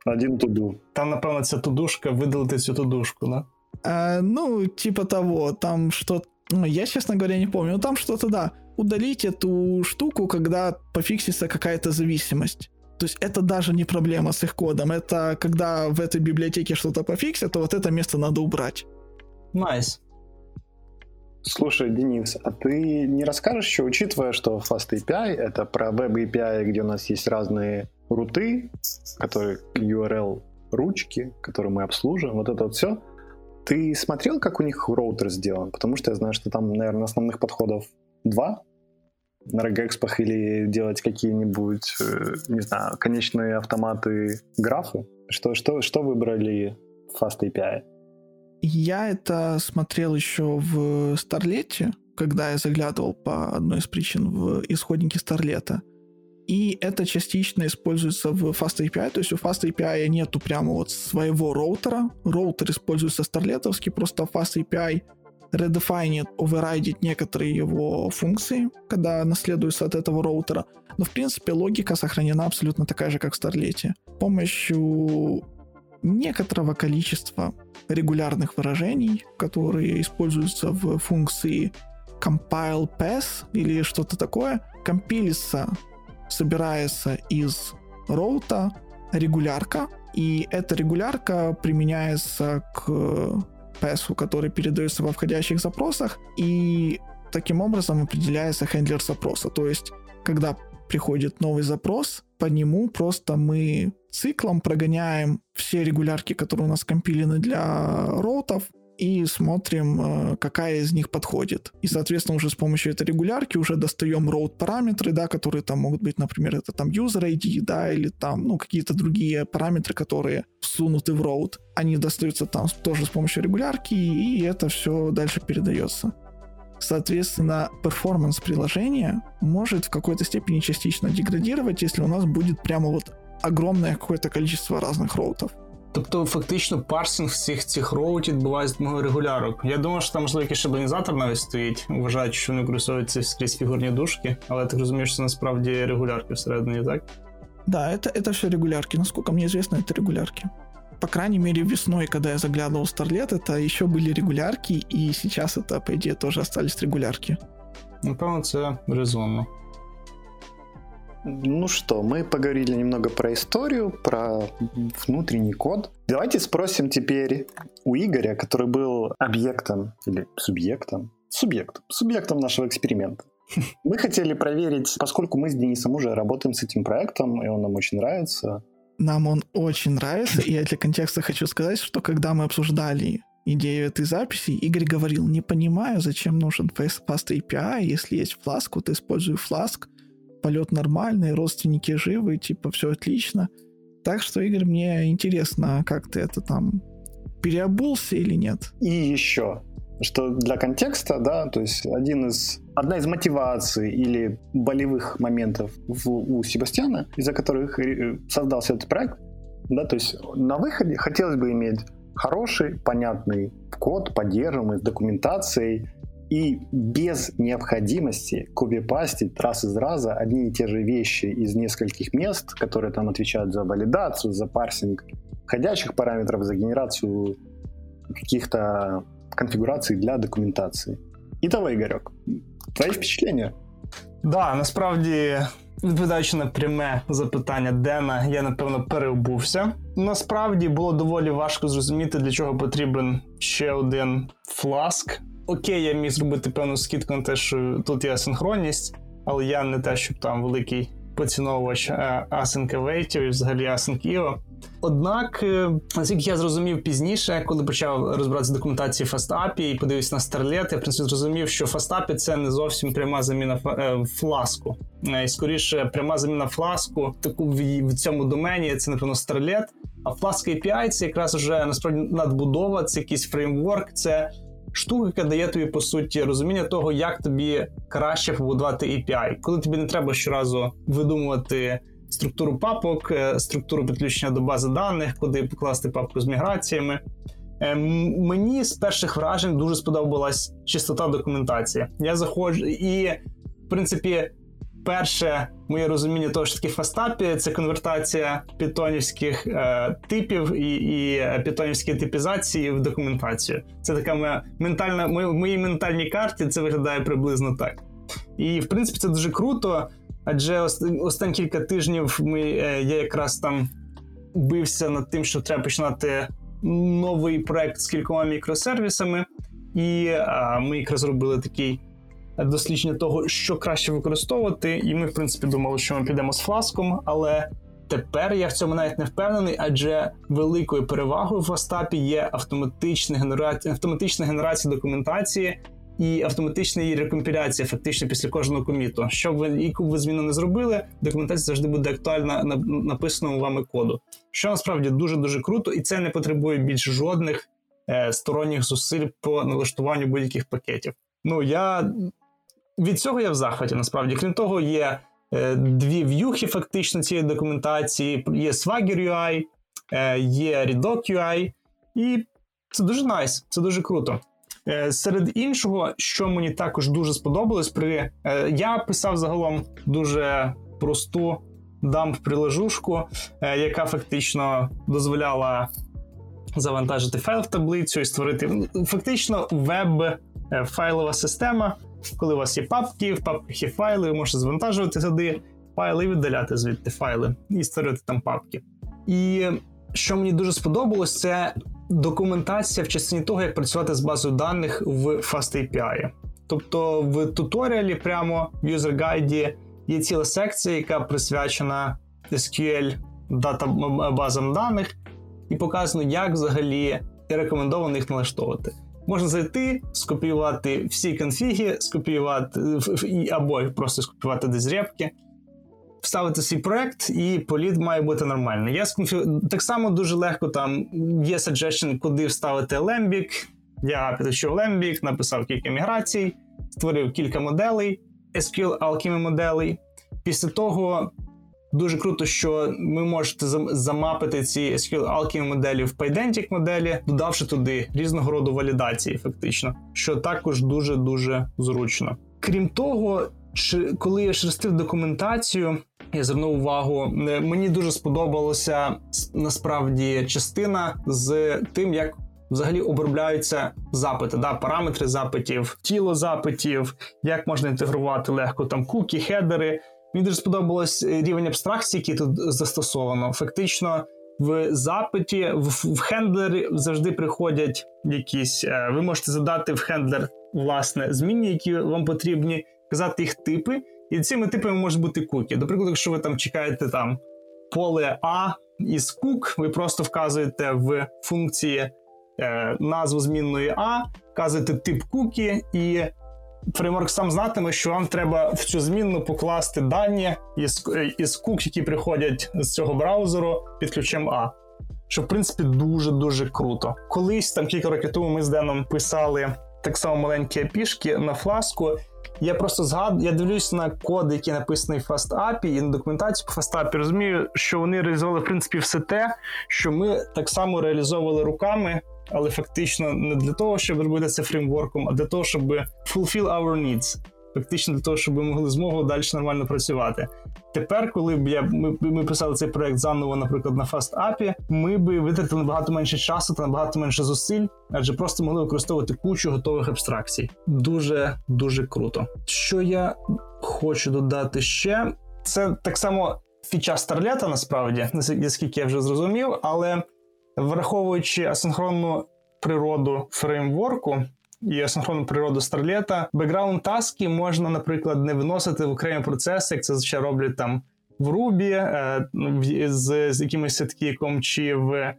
Один to-do. Там, напевно, ця тудушка видалити цю тудушку, да? А, ну, типа того. Там что-то... Ну, я, честно говоря, не помню. Но там что-то, да. Удалить эту штуку, когда пофиксится какая-то зависимость. То есть это даже не проблема с их кодом. Это когда в этой библиотеке что-то пофиксят, то вот это место надо убрать. Найс. Nice. Слушай, Денис, а ты не расскажешь еще, учитывая, что Fast эй пи ай — это про веб-эй пи ай, где у нас есть разные руты, которые ю ар эл-ручки, которые мы обслуживаем, вот это вот все. Ты смотрел, как у них роутер сделан? Потому что я знаю, что там, наверное, основных подходов два. На регэкспах или делать какие-нибудь, не знаю, конечные автоматы графы? Что, что, что выбрали Fast эй пи ай? Я это смотрел еще в Starlet'е, когда я заглядывал по одной из причин в исходники Starlet'а. И это частично используется в Fast эй пи ай, то есть у Fast эй пи ай нету прямо вот своего роутера. Роутер используется старлетовский, просто Fast эй пи ай редефайнит, оверрайдит некоторые его функции, когда наследуется от этого роутера. Но, в принципе, логика сохранена абсолютно такая же, как в Starlet'е. С помощью некоторого количества регулярных выражений, которые используются в функции compile pass или что-то такое, компилится, собирается из роута регулярка, и эта регулярка применяется к пэсу, который передается во входящих запросах, и таким образом определяется хендлер запроса. То есть, когда приходит новый запрос, по нему просто мы циклом прогоняем все регулярки, которые у нас компилены для роутов, и смотрим, какая из них подходит. И, соответственно, уже с помощью этой регулярки уже достаем роут параметры, да, которые там могут быть, например, это там user ай ди, да, или там, ну, какие-то другие параметры, которые всунуты в роут. Они достаются там тоже с помощью регулярки, и это все дальше передается. Соответственно, перформанс приложения может в какой-то степени частично деградировать, если у нас будет прямо вот огромное какое-то количество разных роутов. Тобто фактично парсинг всіх цих роутів відбувається допомогою регулярок. Я думаю, що там, можливо, якийсь шаблонізатор навіть стоїть, вважаючи, що вони використовуються скрізь фігурні дужки, але так розумієш, що це насправді регулярки всередині, так? Да, это, это все регулярки. Насколько мне известно, это регулярки. По крайней мере, весной, когда я заглядывал в Starlet, это еще были регулярки, и сейчас это, по идее, тоже остались регулярки. Напевно, це резонно. Ну что, мы поговорили немного про историю, про внутренний код. Давайте спросим теперь у Игоря, который был объектом или субъектом, субъектом, субъектом нашего эксперимента. Мы хотели проверить, поскольку мы с Денисом уже работаем с этим проектом, и он нам очень нравится. Нам он очень нравится, и я для контекста хочу сказать, что когда мы обсуждали идею этой записи, Игорь говорил: не понимаю, зачем нужен Fast эй пи ай, если есть Flask, вот использую Flask. Полет нормальный, родственники живы, типа, все отлично. Так что, Игорь, мне интересно, как ты это там переобулся или нет. И еще, что для контекста, да, то есть один из, одна из мотиваций или болевых моментов в, у Себастьяна, из-за которых создался этот проект, да, то есть на выходе хотелось бы иметь хороший, понятный код, поддерживаемый, с документацией, и без необходимости копипастить раз из раза одни и те же вещи из нескольких мест, которые там отвечают за валидацию, за парсинг входящих параметров, за генерацию каких-то конфигураций для документации. Итого, Игорек, твои впечатления? Да, насправді, відповідаючи на пряме запитання Дена, я, напевно, переобувся. Насправді, було доволі важко зрозуміти, для чого потрібен ще один фласк. Окей, я міг зробити певну скидку на те, що тут є асинхронність, але я не те, щоб там великий поціновувач async await і взагалі async io. Однак, наскільки я зрозумів пізніше, коли почав розбиратися в документації FastAPI і подивився на Starlet, я, в принципі, зрозумів, що FastAPI – це не зовсім пряма заміна фласку. І, скоріше, пряма заміна фласку таку в цьому домені – це, напевно, Starlet. А Flask ей пі ай – це якраз вже, насправді, надбудова, це якийсь фреймворк, це штука, яка дає тобі, по суті, розуміння того, як тобі краще побудувати ей пі ай. Коли тобі не треба щоразу видумувати структуру папок, структуру підключення до бази даних, куди покласти папку з міграціями. Мені з перших вражень дуже сподобалась чистота документації. Я заходжу і, в принципі, перше моє розуміння того, що таке FastAPI, це конвертація пітонівських е, типів і, і пітонівські типізації в документацію. Це така моя ментальна, моє, в моїй ментальній карті це виглядає приблизно так. І, в принципі, це дуже круто, адже останні кілька тижнів ми, е, я якраз там бився над тим, що треба починати новий проект з кількома мікросервісами, і е, ми якраз робили такий дослідження того, що краще використовувати, і ми, в принципі, думали, що ми підемо з фласком, але тепер я в цьому навіть не впевнений, адже великою перевагою в FastAPI є автоматична генерація, автоматична генерація документації і автоматична її рекомпіляція фактично після кожного коміту. Що б ви, яку б ви зміну не зробили, документація завжди буде актуальна на написаному вами коду. Що насправді дуже-дуже круто, і це не потребує більш жодних е, сторонніх зусиль по налаштуванню будь-яких пакетів. Ну, я... Від цього я в захваті, насправді. Крім того, є е, дві в'юхи фактично цієї документації, є Swagger ю ай, е, є Redoc ю ай, і це дуже найс, це дуже круто. Е, серед іншого, що мені також дуже сподобалось, при е, я писав загалом дуже просту дамп-прилажушку, е, яка фактично дозволяла завантажити файл в таблицю і створити фактично веб-файлова система. Коли у вас є папки, в папках є файли, ви можете завантажувати сюди файли і віддаляти звідти файли, і створювати там папки. І що мені дуже сподобалось, це документація в частині того, як працювати з базою даних в FastAPI. Тобто в туторіалі прямо в юзер-гайді є ціла секція, яка присвячена ес кю ель базам даних, і показано, як взагалі рекомендовано їх налаштовувати. Можна зайти, скопіювати всі конфіги, скопіювати або просто скопіювати десь репки, вставити свій проект, і політ має бути нормальний. Я сконфі... Так само дуже легко там є suggestion, куди вставити Alembic. Я підключив Alembic, написав кілька міграцій, створив кілька моделей, ес кю ель Alchemy моделей. Після того дуже круто, що ви можете замапити ці ес кю ель Alchemy моделі в Pydantic моделі, додавши туди різного роду валідації, фактично, що також дуже-дуже зручно. Крім того, коли я шерстив документацію, я звернув увагу, мені дуже сподобалася насправді частина з тим, як взагалі обробляються запити, да, параметри запитів, тіло запитів, як можна інтегрувати легко там кукі, хедери. Мені дуже сподобалось рівень абстракції, який тут застосовано. Фактично, в запиті, в, в хендлер завжди приходять якісь... Ви можете задати в хендлер, власне, змінні, які вам потрібні, казати їх типи, і цими типами можуть бути куки. До прикладу, якщо ви там чекаєте там поле А із кук, ви просто вказуєте в функції е, назву змінної А, вказуєте тип куки, і фреймворк сам знатиме, що вам треба в цю змінну покласти дані із, із кук, які приходять з цього браузеру під ключем А. Що, в принципі, дуже-дуже круто. Колись, там кілька років тому, ми з Деном писали так само маленькі апішки на фласку. Я просто згадую, я дивлюсь на код, який написаний в FastAPI, і на документацію по FastAPI, розумію, що вони реалізували, в принципі, все те, що ми так само реалізовували руками, але фактично не для того, щоб робити це фреймворком, а для того, щоб fulfill our needs. фактично для того, щоб ми могли змогу далі нормально працювати. Тепер, коли б я ми, ми писали цей проект заново, наприклад, на FastAPI, ми б витратили набагато менше часу та набагато менше зусиль, адже просто могли використовувати кучу готових абстракцій. Дуже, дуже круто. Що я хочу додати ще, це так само фіча Starlet, насправді, наскільки я вже зрозумів, але враховуючи асинхронну природу фреймворку і асинхронну природу Starlet, бекграунд-таски можна, наприклад, не виносити в окремі процеси, як це ще роблять там в Ruby, е, з, з якимось сеткіком, чи в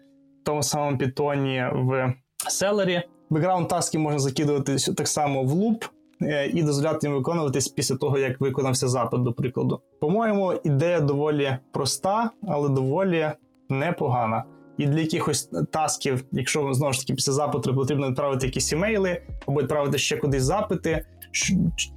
тому самому Python, в Celery. Бекграунд-таски можна закидувати так само в луп е, і дозволяти їм виконуватись після того, як виконався запит, до прикладу. По-моєму, ідея доволі проста, але доволі непогана. І для якихось тасків, якщо, знову ж таки, після запиту потрібно відправити якісь імейли, або відправити ще кудись запити,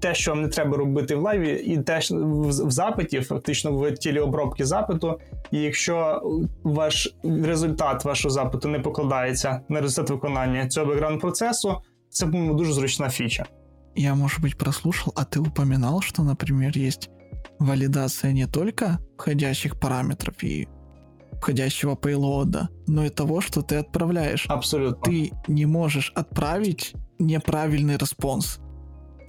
те, що вам не треба робити в лайві, і теж в запиті, фактично в тілі обробки запиту, і якщо ваш результат вашого запиту не покладається на результат виконання цього бекграунд-процесу, це, по-моєму, дуже зручна фіча. Я, може бути, прослушав, а ти упоминав, що, наприклад, є валідація не тільки входящих параметрів і входящего пейлода, но и того, что ты отправляешь. Абсолютно. Ты не можешь отправить неправильный респонс.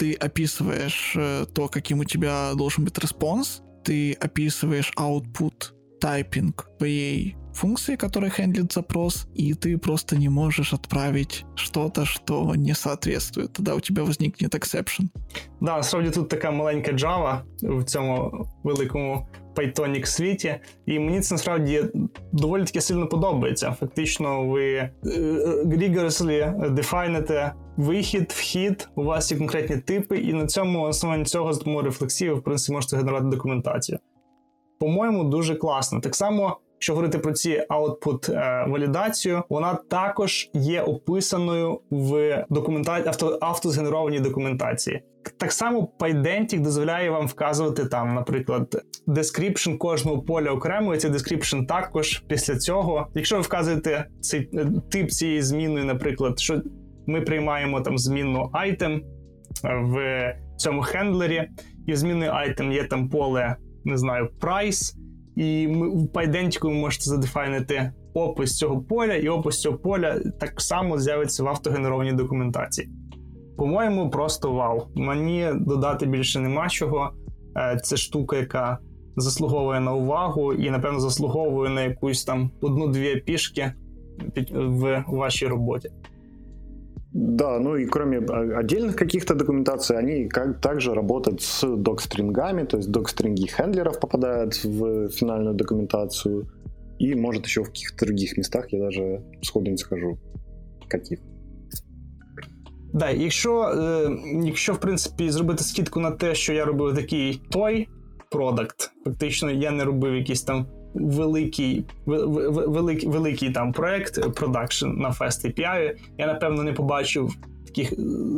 Ты описываешь то, каким у тебя должен быть респонс, ты описываешь output, тайпинг твоей функции, которая хендлит запрос, и ты просто не можешь отправить что-то, что не соответствует. Тогда у тебя возникнет exception. Да, насправді тут така маленька Java в цьому великому Pythonic світі, і мені це насправді доволі таки сильно подобається. Фактично, ви rigorously дефайните вихід, вхід, у вас є конкретні типи, і на цьому, на основі цього, з допомогою рефлексії, ви, в принципі, можете генерувати документацію. По-моєму, дуже класно. Так само, якщо говорити про ці output-валідацію, вона також є описаною в документа... авто... автозгенерованій документації. Так само Pydantic дозволяє вам вказувати там, наприклад, description кожного поля окремо, і цей description також після цього. Якщо ви вказуєте цей тип цієї зміни, наприклад, що ми приймаємо там змінну item в цьому хендлері, і в змінною item є там поле, не знаю, price, і ми в Pydantic ви можете задефайнити опис цього поля, і опис цього поля так само з'явиться в автогенерованій документації. По-моєму, просто вау. Мені додати більше нема чого. Це штука, яка заслуговує на увагу і, напевно, заслуговує на якусь там одну-дві пішки в вашій роботі. Да, ну и кроме отдельных каких-то документаций, они как, также работают с док-стрингами, то есть док-стринги хендлеров попадают в финальную документацию, и, может, еще в каких-то других местах, я даже сходу не скажу, каких. Да, якщо, е, якщо, в принципі, зробити скидку на те, що я робив такий той продакт, фактично я не робив якийсь там великий, великий, великий там проект, продакшн на FastAPI, я, напевно, не побачив таких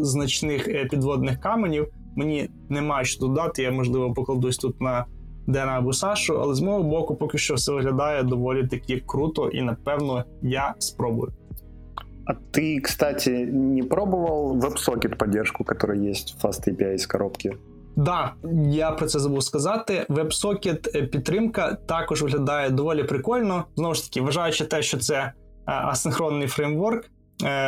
значних підводних каменів, мені немає що додати, я, можливо, покладусь тут на Дена або Сашу, але з мого боку поки що все виглядає доволі таки круто і, напевно, я спробую. А ты, кстати, не пробовал WebSocket поддержку, которая есть в FastAPI из коробки? Да, я про це забув сказати. WebSocket підтримка також виглядає доволі прикольно. Знову ж таки, вважаючи те, що це асинхронний фреймворк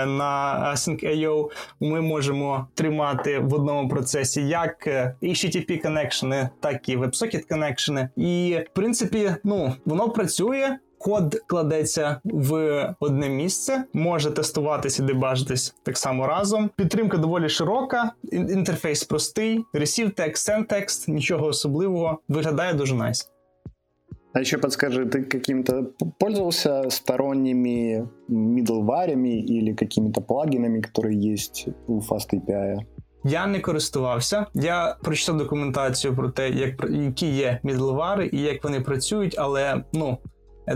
на Async.io, ми можемо тримати в одному процесі як ейч ті ті пі коннекшени, так і WebSocket коннекшени. І, в принципі, ну, воно працює. Код кладеться в одне місце, може тестуватись і дебажитись так само разом. Підтримка доволі широка, інтерфейс простий, receive text, send text, нічого особливого, виглядає дуже nice. А еще подскажи, ты каким-то пользовался сторонними middleware-ами или какими-то плагинами, которые есть у FastAPI? Я не користувався. Я прочитав документацію про те, як, які є middleware і як вони працюють, але, ну,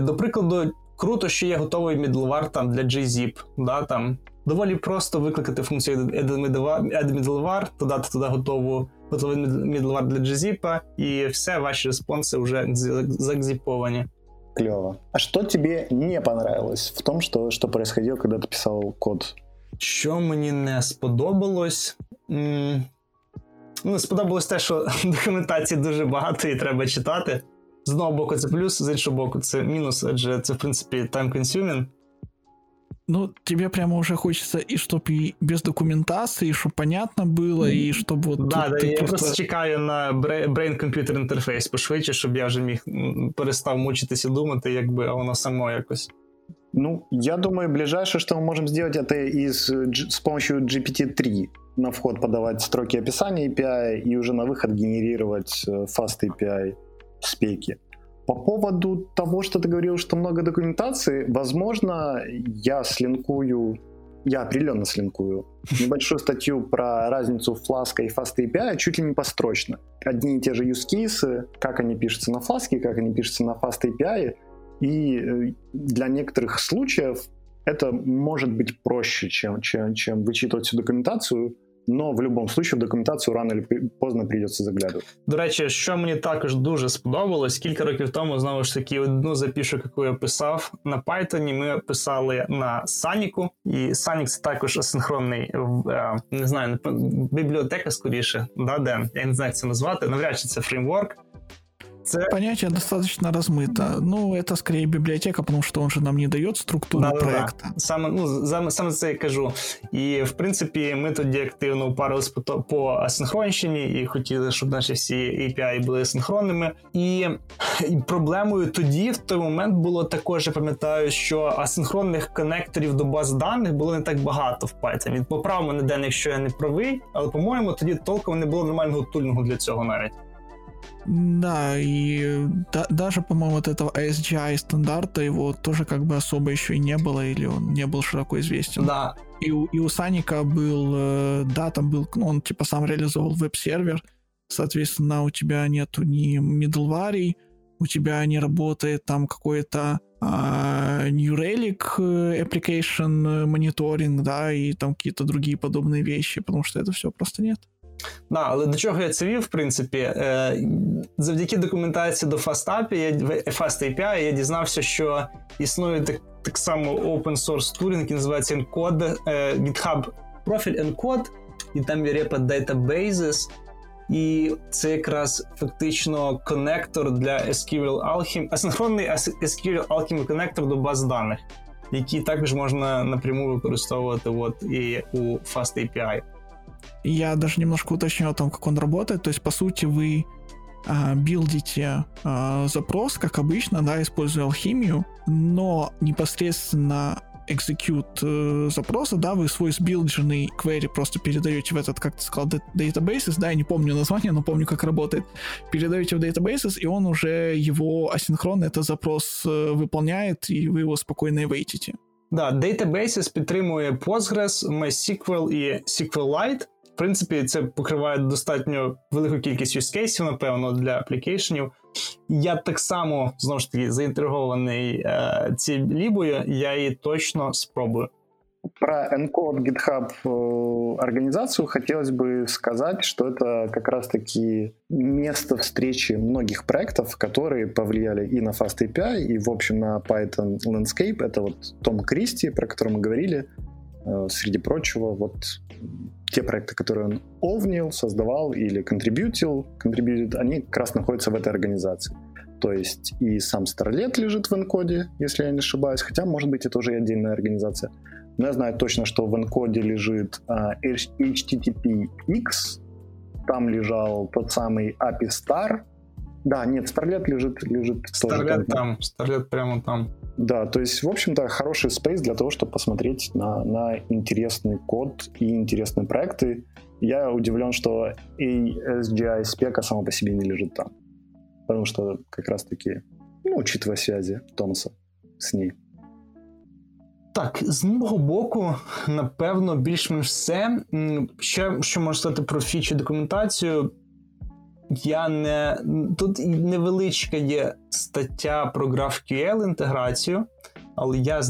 до прикладу, круто, що є готовий middleware там для JZip, да, там доволі просто викликати функцію add middleware, додати туди готову, готовий middleware для JZip, і все, ваші респонси вже загзіповані. Кльово. А що тобі не понравилось в тому, що, що происходило, коли ти писав код? Що мені не сподобалось? М- Ну, сподобалось те, що документації дуже багато і треба читати. З одного боку це плюс, з іншого боку це мінус, адже це, в принципі, time-consuming. Ну, тебе прямо уже хочется, и чтобы и без документации, и чтобы понятно было, и чтобы... Вот да, да, я просто... просто чекаю на brain-computer інтерфейс пошвидше, щоб я вже міг перестав мучитися і думати, якби, а воно само якось. Ну, я думаю, ближайшее, что мы можем сделать, это из, с помощью джі пі ті три на вход подавать строки описания эй пи ай и уже на выход генерировать Fast эй пи ай спеки. По поводу того, что ты говорил, что много документации, возможно, я слинкую, я определенно слинкую небольшую статью про разницу Flask и Fast эй пи ай чуть ли не построчно. Одни и те же use cases, как они пишутся на Flask, как они пишутся на Fast эй пи ай, и для некоторых случаев это может быть проще, чем, чем, чем вычитывать всю документацию, но в любом случае в документацію рано чи поздно прийдеться заглядувати. До речі, що мені також дуже сподобалось, кілька років тому, знову ж таки, одну запішок, яку я писав на Python, ми писали на Sonic, і Sonic це також асинхронний, не знаю, бібліотека скоріше, да, Ден? Я не знаю, як це назвати, навряд чи це фреймворк. Це... Понятие достаточно размыто. Ну, это скорее библиотека, потому что он же нам не дает структуру да, проекта. Да, да. Саме, ну, саме це я кажу. І, в принципі, ми тоді активно упарились по, по асинхронщині і хотіли, щоб наші всі ей пі ай були асинхронними. І, і проблемою тоді, в той момент, було також, я пам'ятаю, що асинхронних коннекторів до баз даних було не так багато в Python. Поправ мене, Ден, якщо я не правий, але, по-моєму, тоді толком не було нормального тулінгу для цього навіть. Да, и да, даже, по-моему, вот этого эй эс джи ай стандарта его тоже как бы особо еще и не было, или он не был широко известен. Да. И у, и у Саника был, да, там был, ну, он типа сам реализовал веб-сервер, соответственно, у тебя нету ни middleware, у тебя не работает там какой-то а, New Relic application monitoring, да, и там какие-то другие подобные вещи, потому что это все просто нет. Да, але до чого я це вів, в принципі, е, завдяки документації до Fast ей пі ай, Fast ей пі ай я дізнався, що існує так, так само open-source тулінг, який називається Encode, е, GitHub профіль Encode, і там є репа Databases, і це якраз фактично коннектор для ес кю ель Alchemy, асинхронний ес кю ель Alchemy коннектор до баз даних, який також можна напряму використовувати от, і у Fast ей пі ай. Я даже немножко уточню о том, как он работает. То есть, по сути, вы э, билдите э, запрос, как обычно, да, используя алхимию, но непосредственно execute э, запроса, да, вы свой сбилдженный query просто передаете в этот, как ты сказал, databases, да, я не помню название, но помню, как работает. Передаете в databases, и он уже его асинхронно этот запрос э, выполняет, и вы его спокойно эвейтите. Да, Databases підтримує Postgres, MySQL і SQLite. В принципі, це покриває достатньо велику кількість юзкейсів, напевно, для аплікейшенів. Я так само, знову ж таки, заінтригований е, цією лібою, я її точно спробую. Про Encode GitHub организацию хотелось бы сказать, что это как раз-таки место встречи многих проектов, которые повлияли и на Fast эй пи ай, и, в общем, на Python Landscape. Это вот Том Кристи, про который мы говорили, среди прочего, вот те проекты, которые он овнил, создавал или контрибьютил, они как раз находятся в этой организации. То есть и сам Starlet лежит в Encode, если я не ошибаюсь, хотя, может быть, это уже отдельная организация. Но я знаю точно, что в Encode лежит uh, эйч ти ти пі ікс, там лежал тот самый эй пи ай Star. Да, нет, Starlet лежит... лежит Starlet там, Starlet прямо там. Да, то есть, в общем-то, хороший спейс для того, чтобы посмотреть на, на интересный код и интересные проекты. Я удивлен, что эй эс джи ай спека сама по себе не лежит там. Потому что как раз-таки, ну, учитывая связи Томаса с ней. Так, з мого боку, напевно, більш-менш все. Ще, що можу сказати про фічі документацію, я не... Тут невеличка є стаття про GraphQL інтеграцію, але я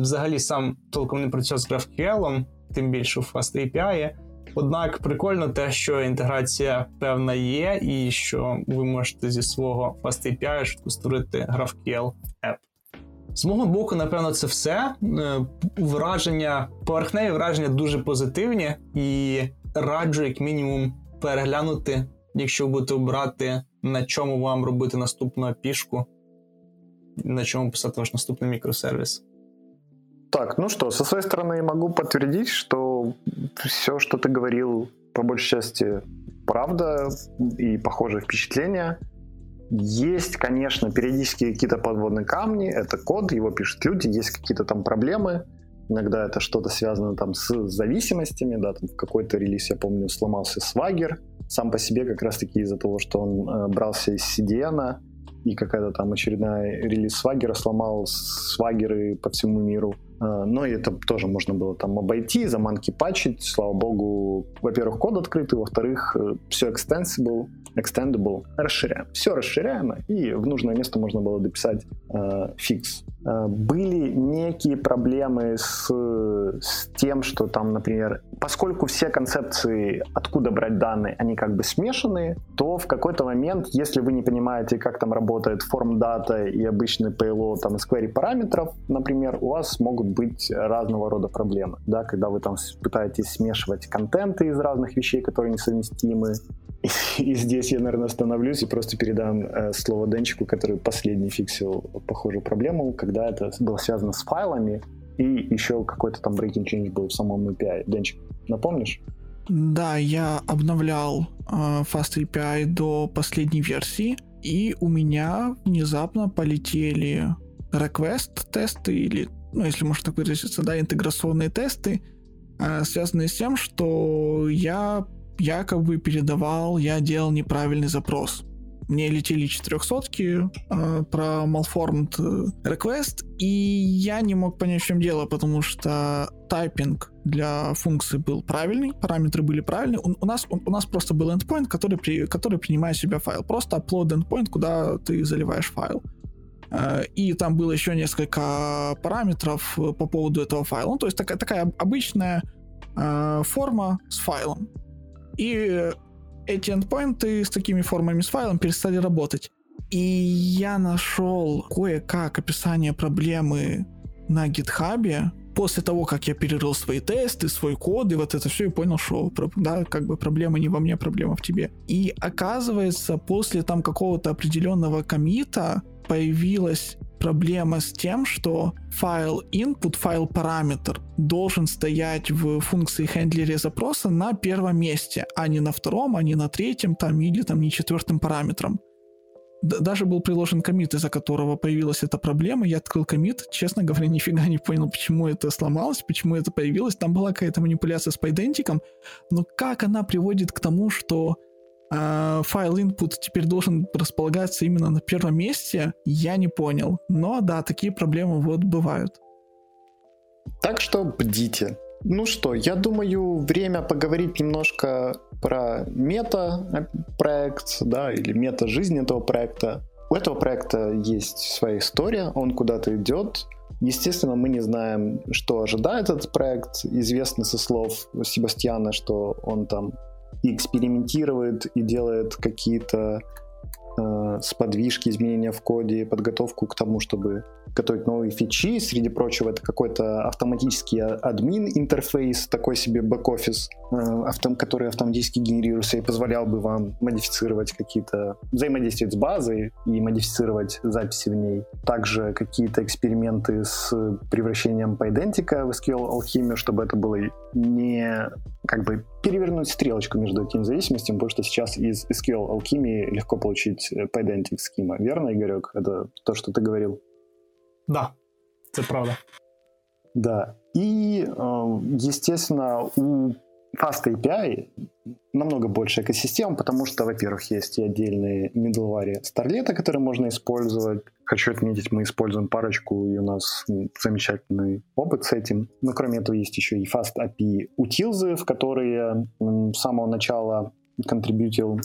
взагалі сам толком не працював з GraphQL, тим більше у Fast ей пі ай. Однак прикольно те, що інтеграція певна є, і що ви можете зі свого Fast ей пі ай швидко створити GraphQL app. З мого боку, напевно, це все. Враження, поверхневі враження дуже позитивні і раджу, як мінімум, переглянути, якщо ви будете обрати, на чому вам робити наступну пішку, на чому писати ваш наступний микросервис. Так, ну что, со своей стороны могу подтвердить, что все, что ты говорил, по большей части правда и похожие впечатления. Есть, конечно, периодически какие-то подводные камни, это код, его пишут люди, есть какие-то там проблемы, иногда это что-то связано там с зависимостями, да, там в какой-то релиз, я помню, сломался Swagger, сам по себе как раз-таки из-за того, что он э, брался из си ди эн, и какая-то там очередная релиз Swagger сломал Swagger по всему миру. Но это тоже можно было там обойти, заманки патчить. Слава богу, во-первых, код открытый, во-вторых, все extensible, extendable. Расширяем. Все расширяемо, и в нужное место можно было дописать э, фикс. Были некие проблемы с, с тем, что там, например, поскольку все концепции, откуда брать данные, они как бы смешаны, то в какой-то момент, если вы не понимаете, как там работает форм-дата и обычный payload там, из query параметров, например, у вас могут быть разного рода проблемы, да, когда вы там пытаетесь смешивать контенты из разных вещей, которые несовместимы. И здесь я, наверное, остановлюсь и просто передам э, слово Денчику, который последний фиксил похожую проблему, когда это было связано с файлами, и еще какой-то там breaking change был в самом эй пи ай. Денчик, напомнишь? Да, я обновлял э, Fast эй пи ай до последней версии, и у меня внезапно полетели request тесты, или, ну, если можно так выразиться, да, интеграционные тесты, э, связанные с тем, что я якобы передавал, я делал неправильный запрос. Мне летели четырехсотки э, про malformed request, и я не мог понять, в чем дело, потому что тайпинг для функции был правильный, параметры были правильные. У, у, нас, у, у нас просто был endpoint, который, при, который принимает в себя файл. Просто upload endpoint, куда ты заливаешь файл. Э, и там было еще несколько параметров по поводу этого файла. Ну, то есть такая, такая обычная э, форма с файлом. И эти эндпоинты с такими формами с файлом перестали работать. И я нашел кое-как описание проблемы на GitHub'е после того, как я перерыл свои тесты, свой код и вот это все, и понял, что да, как бы проблема не во мне, проблема в тебе. И оказывается, после там какого-то определенного коммита появилась проблема с тем, что файл input, файл параметр должен стоять в функции хендлере запроса на первом месте, а не на втором, а не на третьем там, или там, не четвертым параметром. Д- даже был приложен коммит, из-за которого появилась эта проблема. Я открыл коммит, честно говоря, нифига не понял, почему это сломалось, почему это появилось. Там была какая-то манипуляция с пайдентиком, но как она приводит к тому, что файл input теперь должен располагаться именно на первом месте, я не понял. Но да, такие проблемы вот бывают. Так что бдите. Ну что, я думаю, время поговорить немножко про мета-проект, да, или мета-жизнь этого проекта. У этого проекта есть своя история, он куда-то идет. Естественно, мы не знаем, что ожидает этот проект. Известно со слов Себастьяна, что он там и экспериментирует, и делает какие-то э, сподвижки, изменения в коде, подготовку к тому, чтобы готовить новые фичи. Среди прочего, это какой-то автоматический админ интерфейс, такой себе бэк-офис, э, автом, который автоматически генерируется и позволял бы вам модифицировать какие-то, взаимодействовать с базой и модифицировать записи в ней. Также какие-то эксперименты с превращением PyDentica в эс кью эл алхимию, чтобы это было не как бы перевернуть стрелочку между этими зависимостями, потому что сейчас из эс кью эл алхимии легко получить Pydantic схема. Верно, Игорек? Это то, что ты говорил? Да, это правда. Да. И, естественно, у Fast эй пи ай намного больше экосистем, потому что, во-первых, есть и отдельные middleware Starlet, которые можно использовать. Хочу отметить, мы используем парочку, и у нас замечательный опыт с этим. Но кроме этого есть еще и Fast эй пи ай утилзы, в которые с самого начала контрибьютил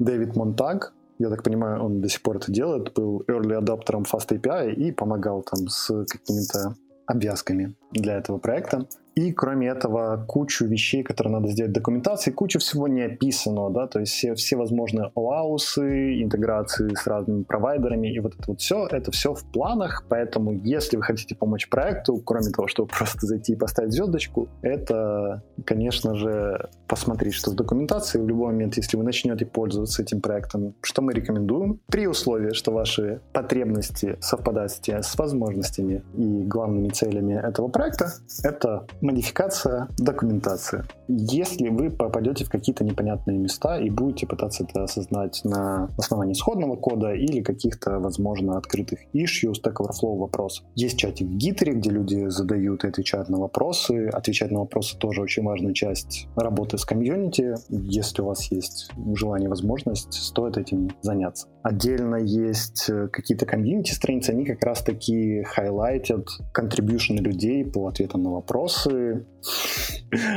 Дэвид Монтаг. Я так понимаю, он до сих пор это делает. Был early адаптером Fast эй пи ай и помогал там с какими-то обвязками для этого проекта. И, кроме этого, кучу вещей, которые надо сделать в документации, кучу всего не описанного, да, то есть все, все возможные олаусы, интеграции с разными провайдерами и вот это вот все, это все в планах, поэтому если вы хотите помочь проекту, кроме того, чтобы просто зайти и поставить звездочку, это, конечно же, посмотреть, что в документации в любой момент, если вы начнете пользоваться этим проектом, что мы рекомендуем, при условии, что ваши потребности совпадают с возможностями и главными целями этого проекта, это модификация документации. Если вы попадете в какие-то непонятные места и будете пытаться это осознать на основании исходного кода или каких-то, возможно, открытых issue, Stack Overflow вопросов. Есть чатик в Гиттере, где люди задают и отвечают на вопросы. Отвечать на вопросы тоже очень важная часть работы с комьюнити. Если у вас есть желание и возможность, стоит этим заняться. Отдельно есть какие-то комьюнити-страницы, они как раз-таки хайлайтят контрибьюшены людей по ответам на вопросы.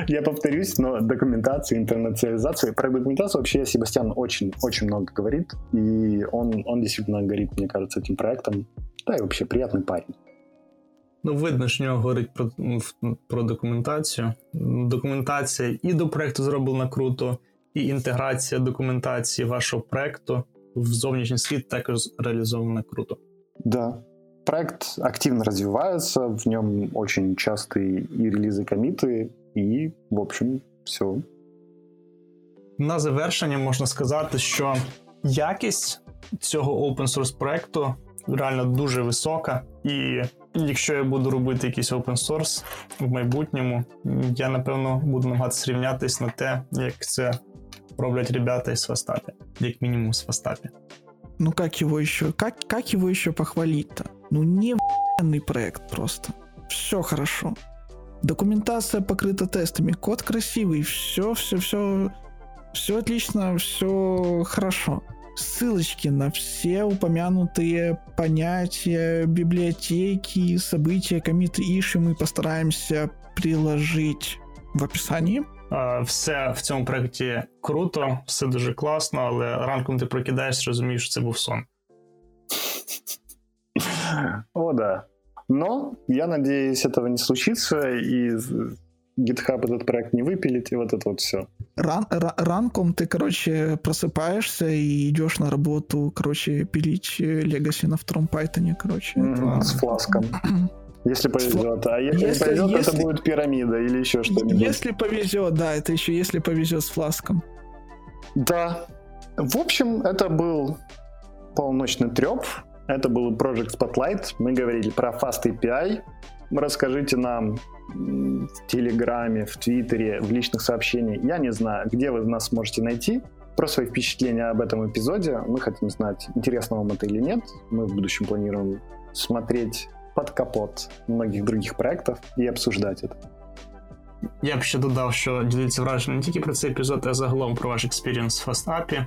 Я повторюсь, но документация, интернационализация. Про документацию вообще Себастьян очень-очень много говорит, и он, он действительно горит, мне кажется, этим проектом. Да и вообще приятный парень. Ну, видно, що нього говорить про, про документацію. Документація і до проекту зроблена круто, і інтеграція документації вашого проекту в зовнішній світ також реалізована круто. Да. Проект активно развивается, в нем очень частые и релизы, коммиты, и, в общем, все. На завершення можна сказати, що якість цього open-source проекту реально дуже висока, і якщо я буду робити якийсь open-source в майбутньому, я, напевно, буду намагатися рівнятись на те, як це роблять ребята із Фастапі, як мінімум з Фастапі. Ну как его еще, как, как его еще похвалить-то? Ну невъебанный проект просто. Все хорошо. Документация покрыта тестами, код красивый, все, все, все, все отлично, все хорошо. Ссылочки на все упомянутые понятия, библиотеки, события, коммиты, иши мы постараемся приложить в описании. Все в цьому проєкті круто, все дуже класно, але ранком ти прокидаєшся, розумієш, що це був сон. О, да. Но я надіюсь, этого не случится, і GitHub этот проект не випилить, і вот это вот все. Ран, р- ранком ти, короче, просипаєшся і йдеш на роботу, короче, пилить Legacy на втором Python, короче. Mm-hmm. С фласком. Если повезет. А если, если повезет, если... это будет пирамида или еще что-нибудь. Если повезет, да, это еще если повезет с фласком. Да. В общем, это был полуночный треп. Это был Project Spotlight. Мы говорили про Fast эй пи ай. Расскажите нам в Телеграме, в Твиттере, в личных сообщениях. Я не знаю, где вы нас можете найти. Про свои впечатления об этом эпизоде. Мы хотим знать, интересно вам это или нет. Мы в будущем планируем смотреть под капот многих других проектів і обсуждати це. Я б ще додав, що діліться враженням не тільки про цей епізод, а загалом про ваш експірієнс в FastAPI,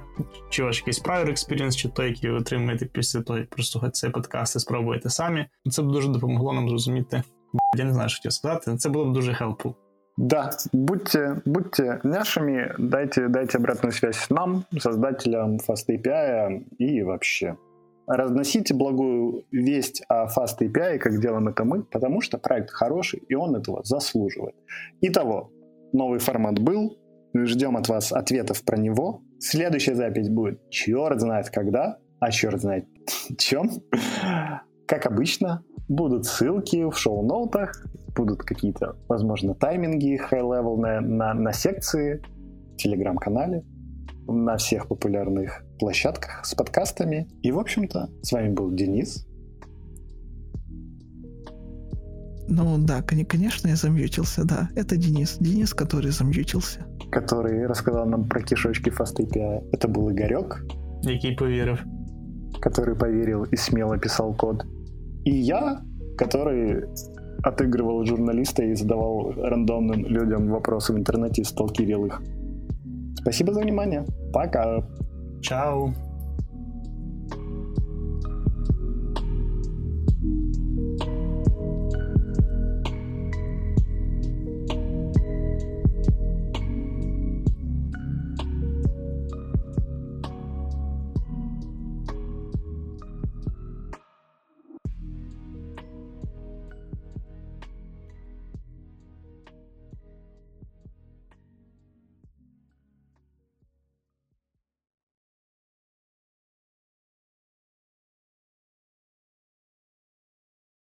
чи ваш якийсь prior experience, чи той, який ви отримаєте після того, як прослухати цей подкаст і спробуєте самі. Це б дуже допомогло нам зрозуміти, я не знаю, що хотів сказати, це було б дуже helpful. Да, будьте, будьте нашими, дайте, дайте обратную связь нам, создателям FastAPI и вообще. Разносите благую весть о Fast эй пи ай, как делаем это мы, потому что проект хороший, и он этого заслуживает. Итого, новый формат был, ждем от вас ответов про него. Следующая запись будет черт знает когда, а черт знает чем. Как обычно, будут ссылки в шоу-ноутах, будут какие-то, возможно, тайминги high-level на, на, на секции, в телеграм-канале, на всех популярных площадках с подкастами. И, в общем-то, с вами был Денис. Ну да, конечно, я замьютился, да. Это Денис. Денис, который замьютился. Который рассказал нам про кишочки FastAPI. Это был Игорек. Який поверив. Который поверил и смело писал код. И я, который отыгрывал журналиста и задавал рандомным людям вопросы в интернете и сталкивал их. Спасибо за внимание. Пока. Чао.